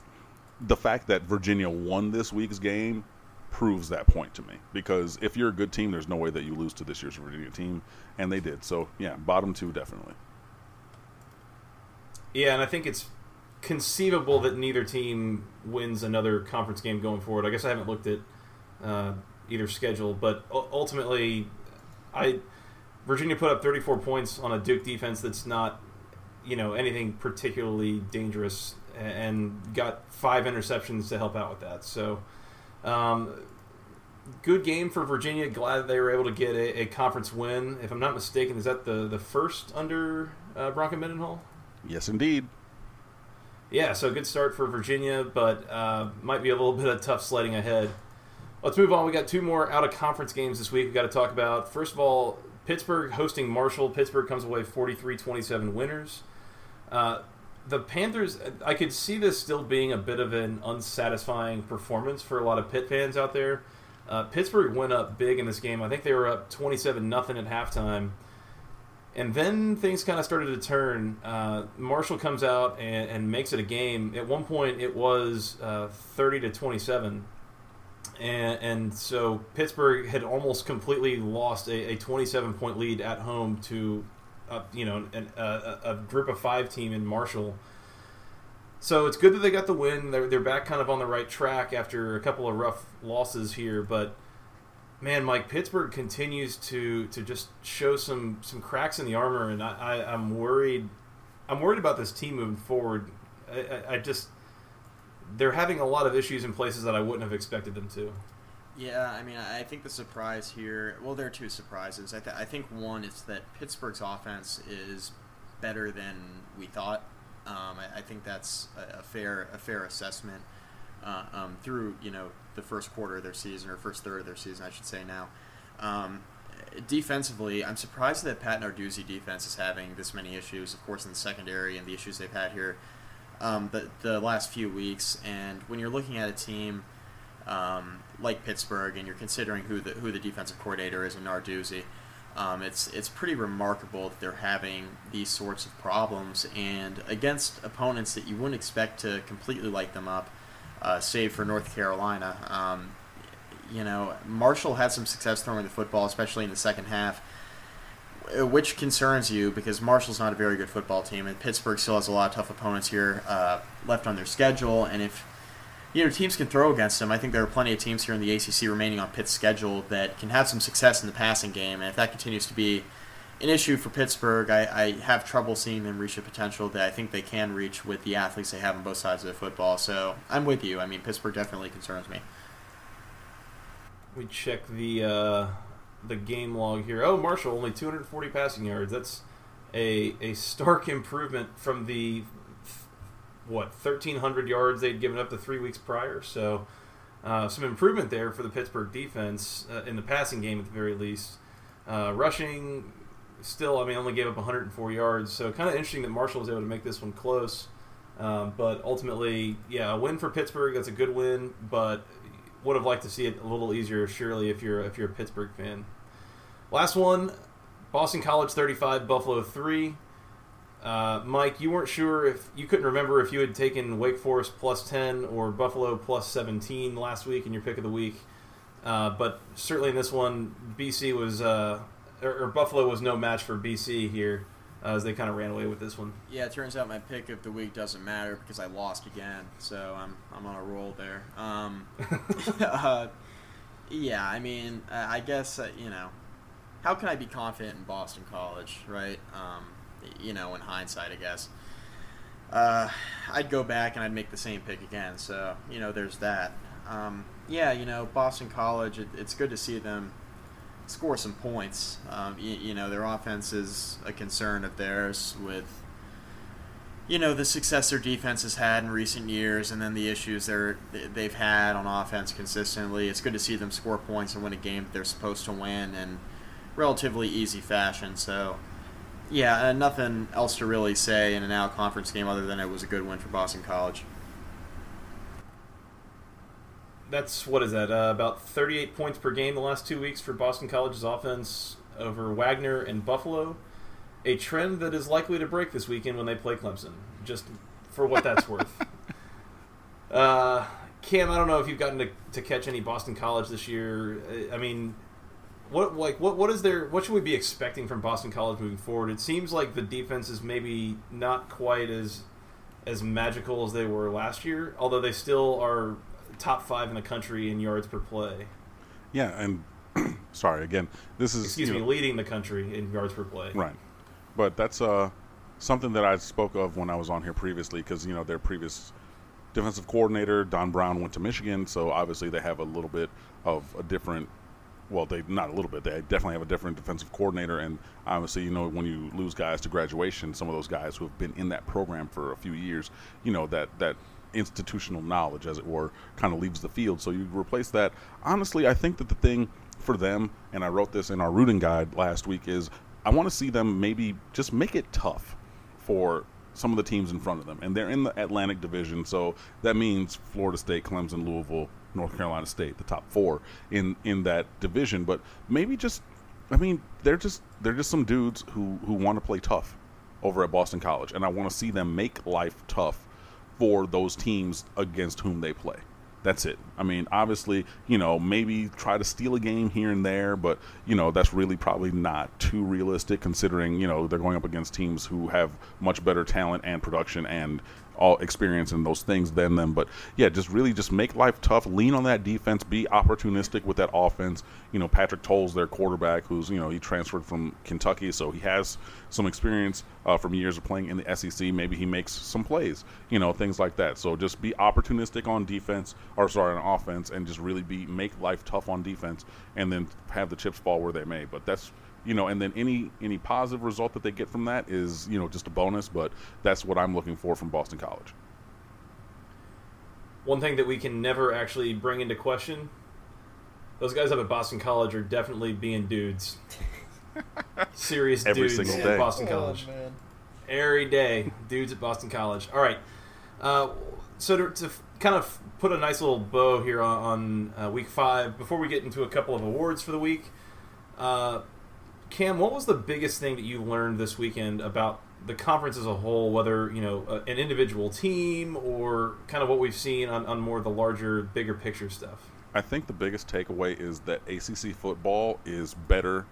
the fact that Virginia won this week's game proves that point to me, because if you're a good team, there's no way that you lose to this year's Virginia team, and they did. So yeah, bottom two definitely. Yeah, and I think it's conceivable that neither team wins another conference game going forward. I guess I haven't looked at either schedule, but ultimately, Virginia put up 34 points on a Duke defense that's not, you know, anything particularly dangerous, and got 5 interceptions to help out with that. So, good game for Virginia. Glad they were able to get a conference win. If I'm not mistaken, is that the first under Bronco Mendenhall? Yes, indeed. Yeah, so good start for Virginia, but might be a little bit of tough sledding ahead. Let's move on. We got 2 more out-of-conference games this week we've got to talk about. First of all, Pittsburgh hosting Marshall. Pittsburgh comes away 43-27 winners. The Panthers, I could see this still being a bit of an unsatisfying performance for a lot of Pitt fans out there. Pittsburgh went up big in this game. I think they were up 27-0 at halftime. And then things kind of started to turn. Marshall comes out and makes it a game. At one point, it was 30-27, and so Pittsburgh had almost completely lost a 27-point lead at home to, you know, a group of 5 team in Marshall. So it's good that they got the win. They're back kind of on the right track after a couple of rough losses here, but. Man, Mike, Pittsburgh continues to just show some cracks in the armor, and I'm worried. I'm worried about this team moving forward. I just they're having a lot of issues in places that I wouldn't have expected them to. Yeah, I mean, I think the surprise here. Well, there are 2 surprises. I think one is that Pittsburgh's offense is better than we thought. I think that's a fair assessment through, you know, the first quarter of their season, or first third of their season, I should say now. Defensively, I'm surprised that Pat Narduzzi defense is having this many issues, of course, in the secondary and the issues they've had here the last few weeks. And when you're looking at a team like Pittsburgh and you're considering who the defensive coordinator is in Narduzzi, it's pretty remarkable that they're having these sorts of problems, and against opponents that you wouldn't expect to completely light them up. Save for North Carolina. You know, Marshall had some success throwing the football, especially in the second half. which concerns you because Marshall's not a very good football team, and Pittsburgh still has a lot of tough opponents here left on their schedule. And if teams can throw against them, I think there are plenty of teams here in the ACC remaining on Pitt's schedule that can have some success in the passing game. And if that continues to be an issue for Pittsburgh, I have trouble seeing them reach the potential that I think they can reach with the athletes they have on both sides of the football. So I'm with you. I mean, Pittsburgh definitely concerns me. We check the game log here. Oh, Marshall, only 240 passing yards. That's a stark improvement from the, 1,300 yards they'd given up the 3 weeks prior. So some improvement there for the Pittsburgh defense in the passing game at the very least. Rushing... Still, I mean, only gave up 104 yards, so kind of interesting that Marshall was able to make this one close. But ultimately, yeah, a win for Pittsburgh. That's a good win, but would have liked to see it a little easier, surely, if you're a Pittsburgh fan. Last one, Boston College 35, Buffalo 3. Mike, you weren't sure if you couldn't remember if you had taken Wake Forest plus 10 or Buffalo plus 17 last week in your pick of the week. But certainly in this one, BC was. Buffalo was no match for BC here as they kind of ran away with this one. Yeah, it turns out my pick of the week doesn't matter because I lost again, so I'm on a roll there. Yeah, I mean, I guess, how can I be confident in Boston College, right? In hindsight, I guess. I'd go back and I'd make the same pick again, so, there's that. Boston College, it's good to see them score some points. Their offense is a concern of theirs with, the success their defense has had in recent years and then the issues they've had on offense consistently. It's good to see them score points and win a game that they're supposed to win in relatively easy fashion. So, yeah, nothing else to really say in an out-conference game other than it was a good win for Boston College. That's, about 38 points per game the last 2 weeks for Boston College's offense over Wagner and Buffalo, a trend that is likely to break this weekend when they play Clemson, just for what that's worth. Cam, I don't know if you've gotten to catch any Boston College this year. I mean, what should we be expecting from Boston College moving forward? It seems like the defense is maybe not quite as magical as they were last year, although they still are top 5 in the country in yards per play. Yeah, and sorry again. This is leading the country in yards per play. Right, but that's something that I spoke of when I was on here previously because their previous defensive coordinator Don Brown went to Michigan, so obviously they have a little bit of a different. Well, they not a little bit. They definitely have a different defensive coordinator, and obviously, when you lose guys to graduation, some of those guys who have been in that program for a few years, that institutional knowledge, as it were, kind of leaves the field. So you replace that. Honestly, I think that the thing for them, and I wrote this in our rooting guide last week, is I want to see them maybe just make it tough for some of the teams in front of them. And they're in the Atlantic Division, so that means Florida State, Clemson, Louisville, North Carolina State, the top four in that division. But maybe just, I mean, they're just some dudes who want to play tough over at Boston College, and I want to see them make life tough for those teams against whom they play. That's it. I mean, obviously, maybe try to steal a game here and there, but, that's really probably not too realistic considering, they're going up against teams who have much better talent and production and all experience in those things than them. But, yeah, just make life tough. Lean on that defense. Be opportunistic with that offense. Patrick Toll's their quarterback who's, he transferred from Kentucky, so he has some experience from years of playing in the SEC. Maybe he makes some plays, things like that. So just be opportunistic on defense. On offense, and just really make life tough on defense, and then have the chips fall where they may. But that's and then any positive result that they get from that is just a bonus. But that's what I'm looking for from Boston College. One thing that we can never actually bring into question: those guys up at Boston College are definitely being dudes, serious dudes at Boston College. Man. Every day, dudes at Boston College. All right, so to kind of put a nice little bow here on week 5 before we get into a couple of awards for the week. Cam, what was the biggest thing that you learned this weekend about the conference as a whole, whether an individual team or kind of what we've seen on more of the larger, bigger picture stuff? I think the biggest takeaway is that ACC football is better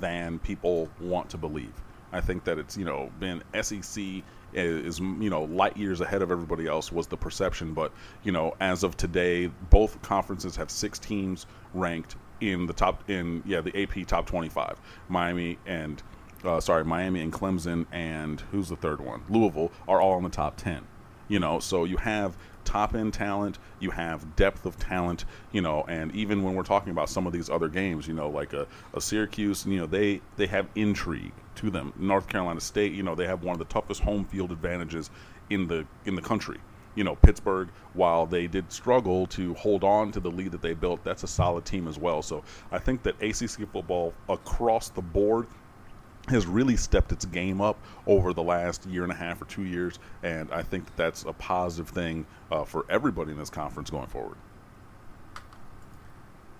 than people want to believe. I think that it's, been SEC is, light years ahead of everybody else was the perception. But, as of today, both conferences have 6 teams ranked in the top, the AP top 25. Miami and Clemson and who's the third one? Louisville are all in the top 10. So you have top-end talent, you have depth of talent, and even when we're talking about some of these other games, like a Syracuse, they have intrigue to them. North Carolina State, they have one of the toughest home field advantages in the country. Pittsburgh, while they did struggle to hold on to the lead that they built, that's a solid team as well. So I think that ACC football across the board has really stepped its game up over the last year and a half or 2 years, and I think that that's a positive thing for everybody in this conference going forward.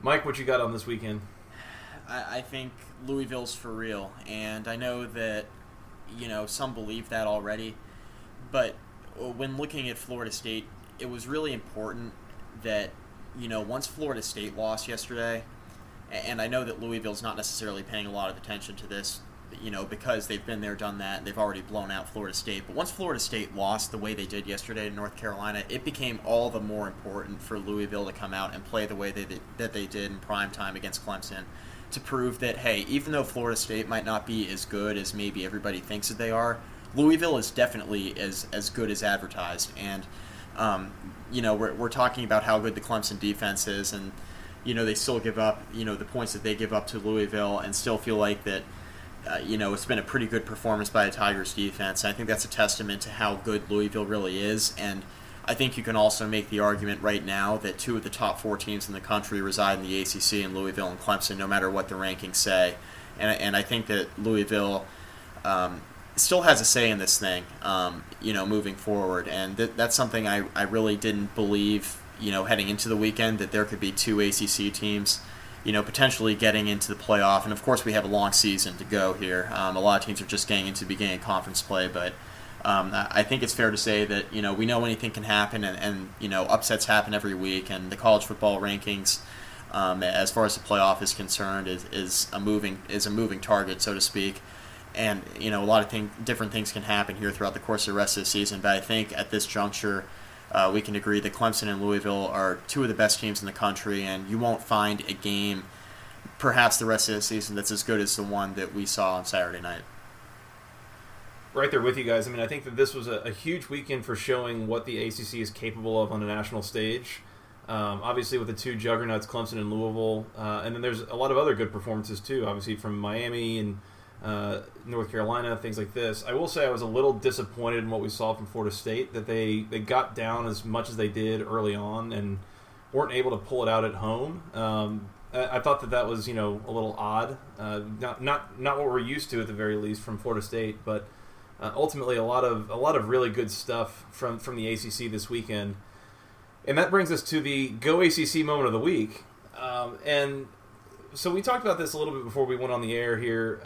Mike, what you got on this weekend? I think Louisville's for real, and I know that some believe that already, but when looking at Florida State, it was really important that once Florida State lost yesterday, and I know that Louisville's not necessarily paying a lot of attention to this, because they've been there, done that, and they've already blown out Florida State. But once Florida State lost the way they did yesterday to North Carolina, it became all the more important for Louisville to come out and play the way that they did in primetime against Clemson to prove that, hey, even though Florida State might not be as good as maybe everybody thinks that they are, Louisville is definitely as good as advertised. And, we're talking about how good the Clemson defense is, and, they still give up, the points that they give up to Louisville and still feel like that, it's been a pretty good performance by the Tigers defense. And I think that's a testament to how good Louisville really is. And I think you can also make the argument right now that 2 of the top 4 teams in the country reside in the ACC, in Louisville and Clemson, no matter what the rankings say. And I think that Louisville still has a say in this thing, moving forward. And that's something I really didn't believe, heading into the weekend, that there could be 2 ACC teams potentially getting into the playoff. And, of course, we have a long season to go here. A lot of teams are just getting into the beginning of conference play. But I think it's fair to say that, we know anything can happen and upsets happen every week. And the college football rankings, as far as the playoff is concerned, is a moving target, so to speak. And, a lot of different things can happen here throughout the course of the rest of the season. But I think at this juncture, we can agree that Clemson and Louisville are 2 of the best teams in the country, and you won't find a game, perhaps the rest of the season, that's as good as the one that we saw on Saturday night. Right there with you guys. I mean, I think that this was a huge weekend for showing what the ACC is capable of on a national stage. Obviously, with the 2 juggernauts, Clemson and Louisville, and then there's a lot of other good performances too, obviously from Miami and North Carolina, things like this. I will say I was a little disappointed in what we saw from Florida State, that they got down as much as they did early on and weren't able to pull it out at home. I thought that was, a little odd. Not what we're used to at the very least from Florida State, but ultimately a lot of really good stuff from the ACC this weekend. And that brings us to the Go ACC moment of the week. So we talked about this a little bit before we went on the air here,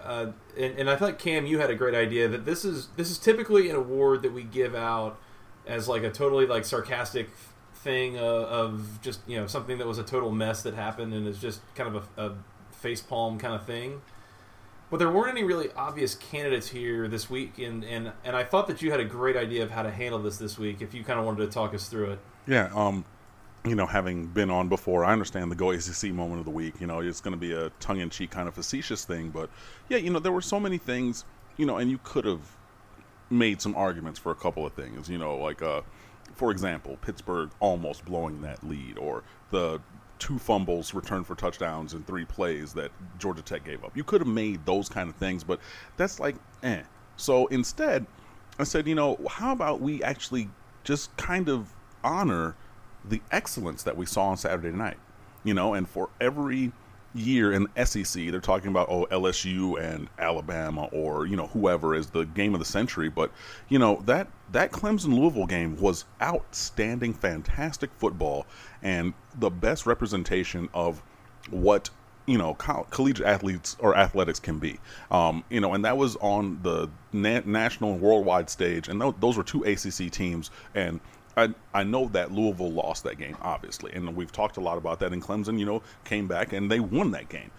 and I thought, Cam, you had a great idea that this is typically an award that we give out as like a totally like sarcastic thing of just something that was a total mess that happened and is just kind of a facepalm kind of thing. But there weren't any really obvious candidates here this week, and I thought that you had a great idea of how to handle this week if you kind of wanted to talk us through it. Yeah. Having been on before, I understand the Go ACC moment of the week. It's going to be a tongue-in-cheek kind of facetious thing, but yeah, there were so many things, and you could have made some arguments for a couple of things, like, for example, Pittsburgh almost blowing that lead, or the 2 fumbles returned for touchdowns in 3 plays that Georgia Tech gave up. You could have made those kind of things, but that's like, eh. So instead, I said, how about we actually just kind of honor the excellence that we saw on Saturday night, and for every year in the SEC, they're talking about, LSU and Alabama or, whoever is the game of the century. But, that Clemson-Louisville game was outstanding, fantastic football and the best representation of what, collegiate athletes or athletics can be, and that was on the national and worldwide stage. And those were 2 ACC teams, and I know that Louisville lost that game, obviously, and we've talked a lot about that. And Clemson, came back and they won that game.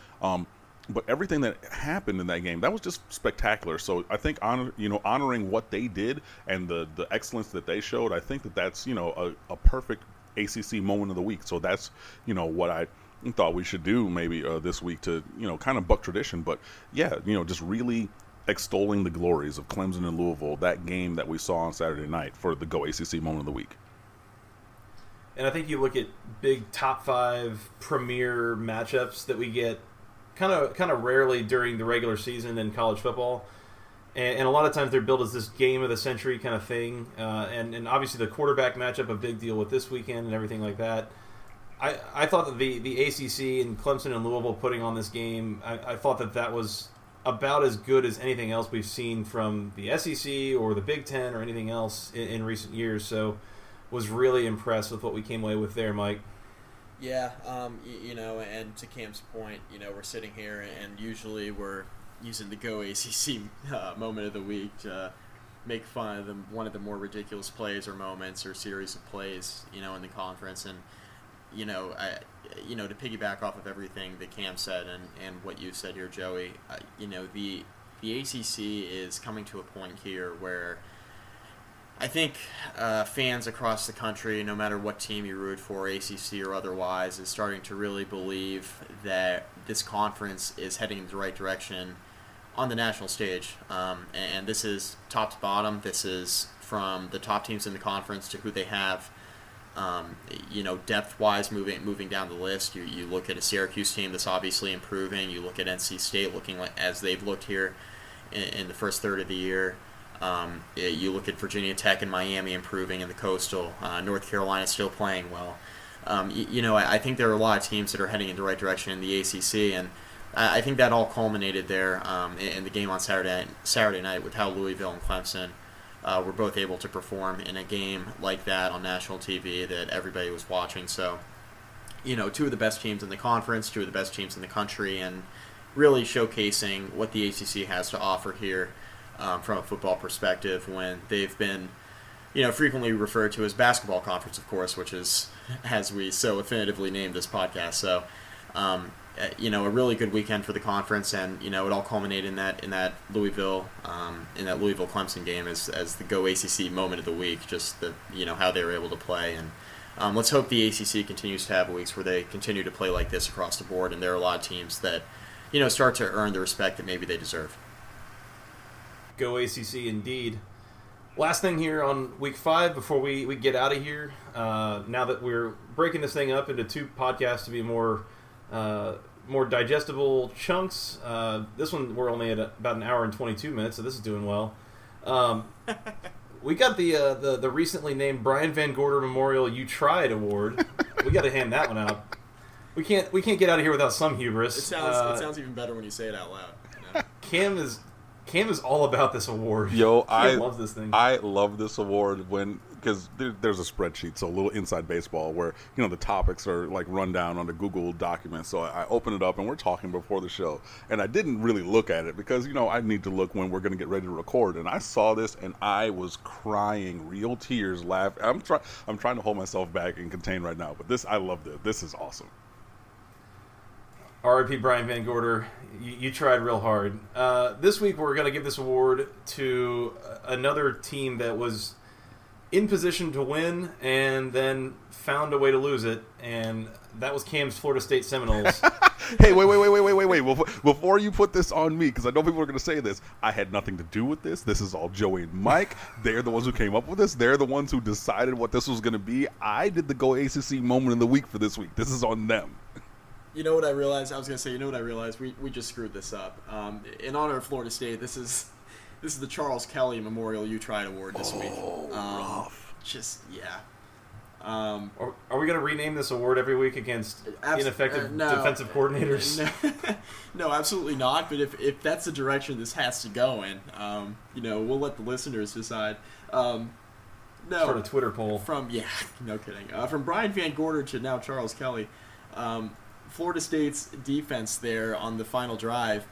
But everything that happened in that game, that was just spectacular. So I think honoring what they did and the excellence that they showed, I think that's a perfect ACC moment of the week. So that's what I thought we should do maybe this week to kind of buck tradition, but just really extolling the glories of Clemson and Louisville, that game that we saw on Saturday night for the Go ACC moment of the week. And I think you look at big top five premier matchups that we get kind of rarely during the regular season in college football, and a lot of times they're billed as this game of the century kind of thing, and obviously the quarterback matchup a big deal with this weekend and everything like that. I thought that the ACC and Clemson and Louisville putting on this game, I thought that was about as good as anything else we've seen from the SEC or the Big Ten or anything else in recent years, so was really impressed with what we came away with there, Mike. Yeah, and to Cam's point, we're sitting here and usually we're using the Go ACC moment of the week to make fun of one of the more ridiculous plays or moments or series of plays, in the conference. And, to piggyback off of everything that Cam said and what you said here, Joey, the ACC is coming to a point here where I think fans across the country, no matter what team you root for, ACC or otherwise, is starting to really believe that this conference is heading in the right direction on the national stage. And this is top to bottom. This is from the top teams in the conference to who they have, depth-wise moving down the list. You look at a Syracuse team that's obviously improving. You look at NC State looking like, as they've looked here in the first third of the year. You look at Virginia Tech and Miami improving in the Coastal. North Carolina still playing well. I think there are a lot of teams that are heading in the right direction in the ACC, and I think that all culminated there in the game on Saturday night with how Louisville and Clemson were both able to perform in a game like that on national TV that everybody was watching. So, two of the best teams in the conference, two of the best teams in the country, and really showcasing what the ACC has to offer here. From a football perspective, when they've been, frequently referred to as basketball conference, of course, which is, as we so affinitively named this podcast. So, a really good weekend for the conference, and it all culminated in that Louisville Clemson game as the Go ACC moment of the week. Just how they were able to play, and let's hope the ACC continues to have weeks where they continue to play like this across the board, and there are a lot of teams that, start to earn the respect that maybe they deserve. Go ACC indeed. Last thing here on week 5 before we get out of here, now that we're breaking this thing up into two podcasts to be more digestible chunks, this one we're only at about an hour and 22 minutes, so this is doing well. We got the recently named Brian Van Gorder Memorial You Tried Award. We got to hand that one out. We can't get out of here without some hubris. It sounds even better when you say it out loud. Cam is all about this award. Yo, I love this thing. I love this award because there's a spreadsheet, so a little inside baseball where, the topics are like run down on the Google document. So I open it up and we're talking before the show. And I didn't really look at it because, I need to look when we're going to get ready to record. And I saw this and I was crying real tears, laughing. I'm trying to hold myself back and contain right now. But I love this. This is awesome. R.I.P. Brian Van Gorder, you tried real hard. This week we're going to give this award to another team that was in position to win and then found a way to lose it, and that was Cam's Florida State Seminoles. Hey, wait. Before you put this on me, because I know people are going to say this, I had nothing to do with this. This is all Joey and Mike. They're the ones who came up with this. They're the ones who decided what this was going to be. I did the Go ACC moment of the week for this week. This is on them. You know what I realized? I was going to say, we just screwed this up. In honor of Florida State, this is the Charles Kelly Memorial You Tried Award this week. Rough. Just, yeah. Are we going to rename this award every week against ineffective defensive coordinators? No, absolutely not. But if that's the direction this has to go in, we'll let the listeners decide. No. Sort of Twitter poll. No kidding. From Brian Van Gorder to now Charles Kelly, Florida State's defense there on the final drive.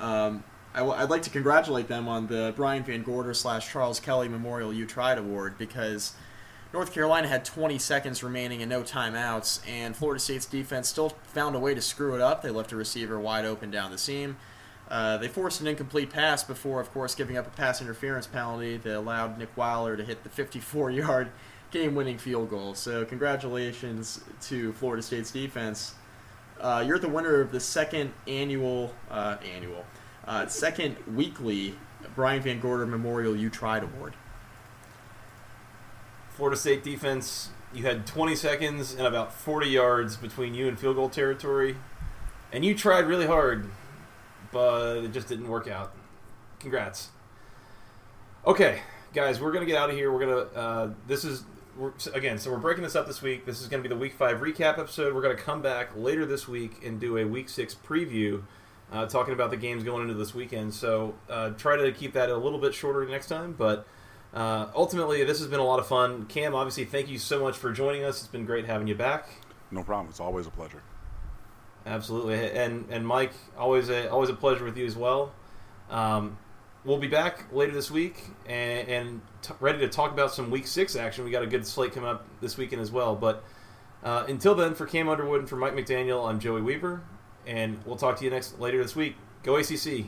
I'd like to congratulate them on the Brian Van Gorder / Charles Kelly Memorial You Tried Award because North Carolina had 20 seconds remaining and no timeouts, and Florida State's defense still found a way to screw it up. They left a receiver wide open down the seam. They forced an incomplete pass before, of course, giving up a pass interference penalty that allowed Nick Weiler to hit the 54-yard game-winning field goal. So congratulations to Florida State's defense. You're the winner of the second weekly Brian Van Gorder Memorial You Tried Award. Florida State defense, you had 20 seconds and about 40 yards between you and field goal territory, and you tried really hard, but it just didn't work out. Congrats. Okay, guys, we're going to get out of here. We're going to, we're breaking this up this week. This is going to be the Week 5 recap episode. We're going to come back later this week and do a Week 6 preview, talking about the games going into this weekend. So try to keep that a little bit shorter next time, but ultimately this has been a lot of fun. Cam, obviously, thank you so much for joining us. It's been great having you back. No problem. It's always a pleasure. Absolutely, and Mike, always a pleasure with you as well. We'll be back later this week and ready to talk about some Week 6 action. We got a good slate coming up this weekend as well. But until then, for Cam Underwood and for Mike McDaniel, I'm Joey Weaver, and we'll talk to you later this week. Go ACC.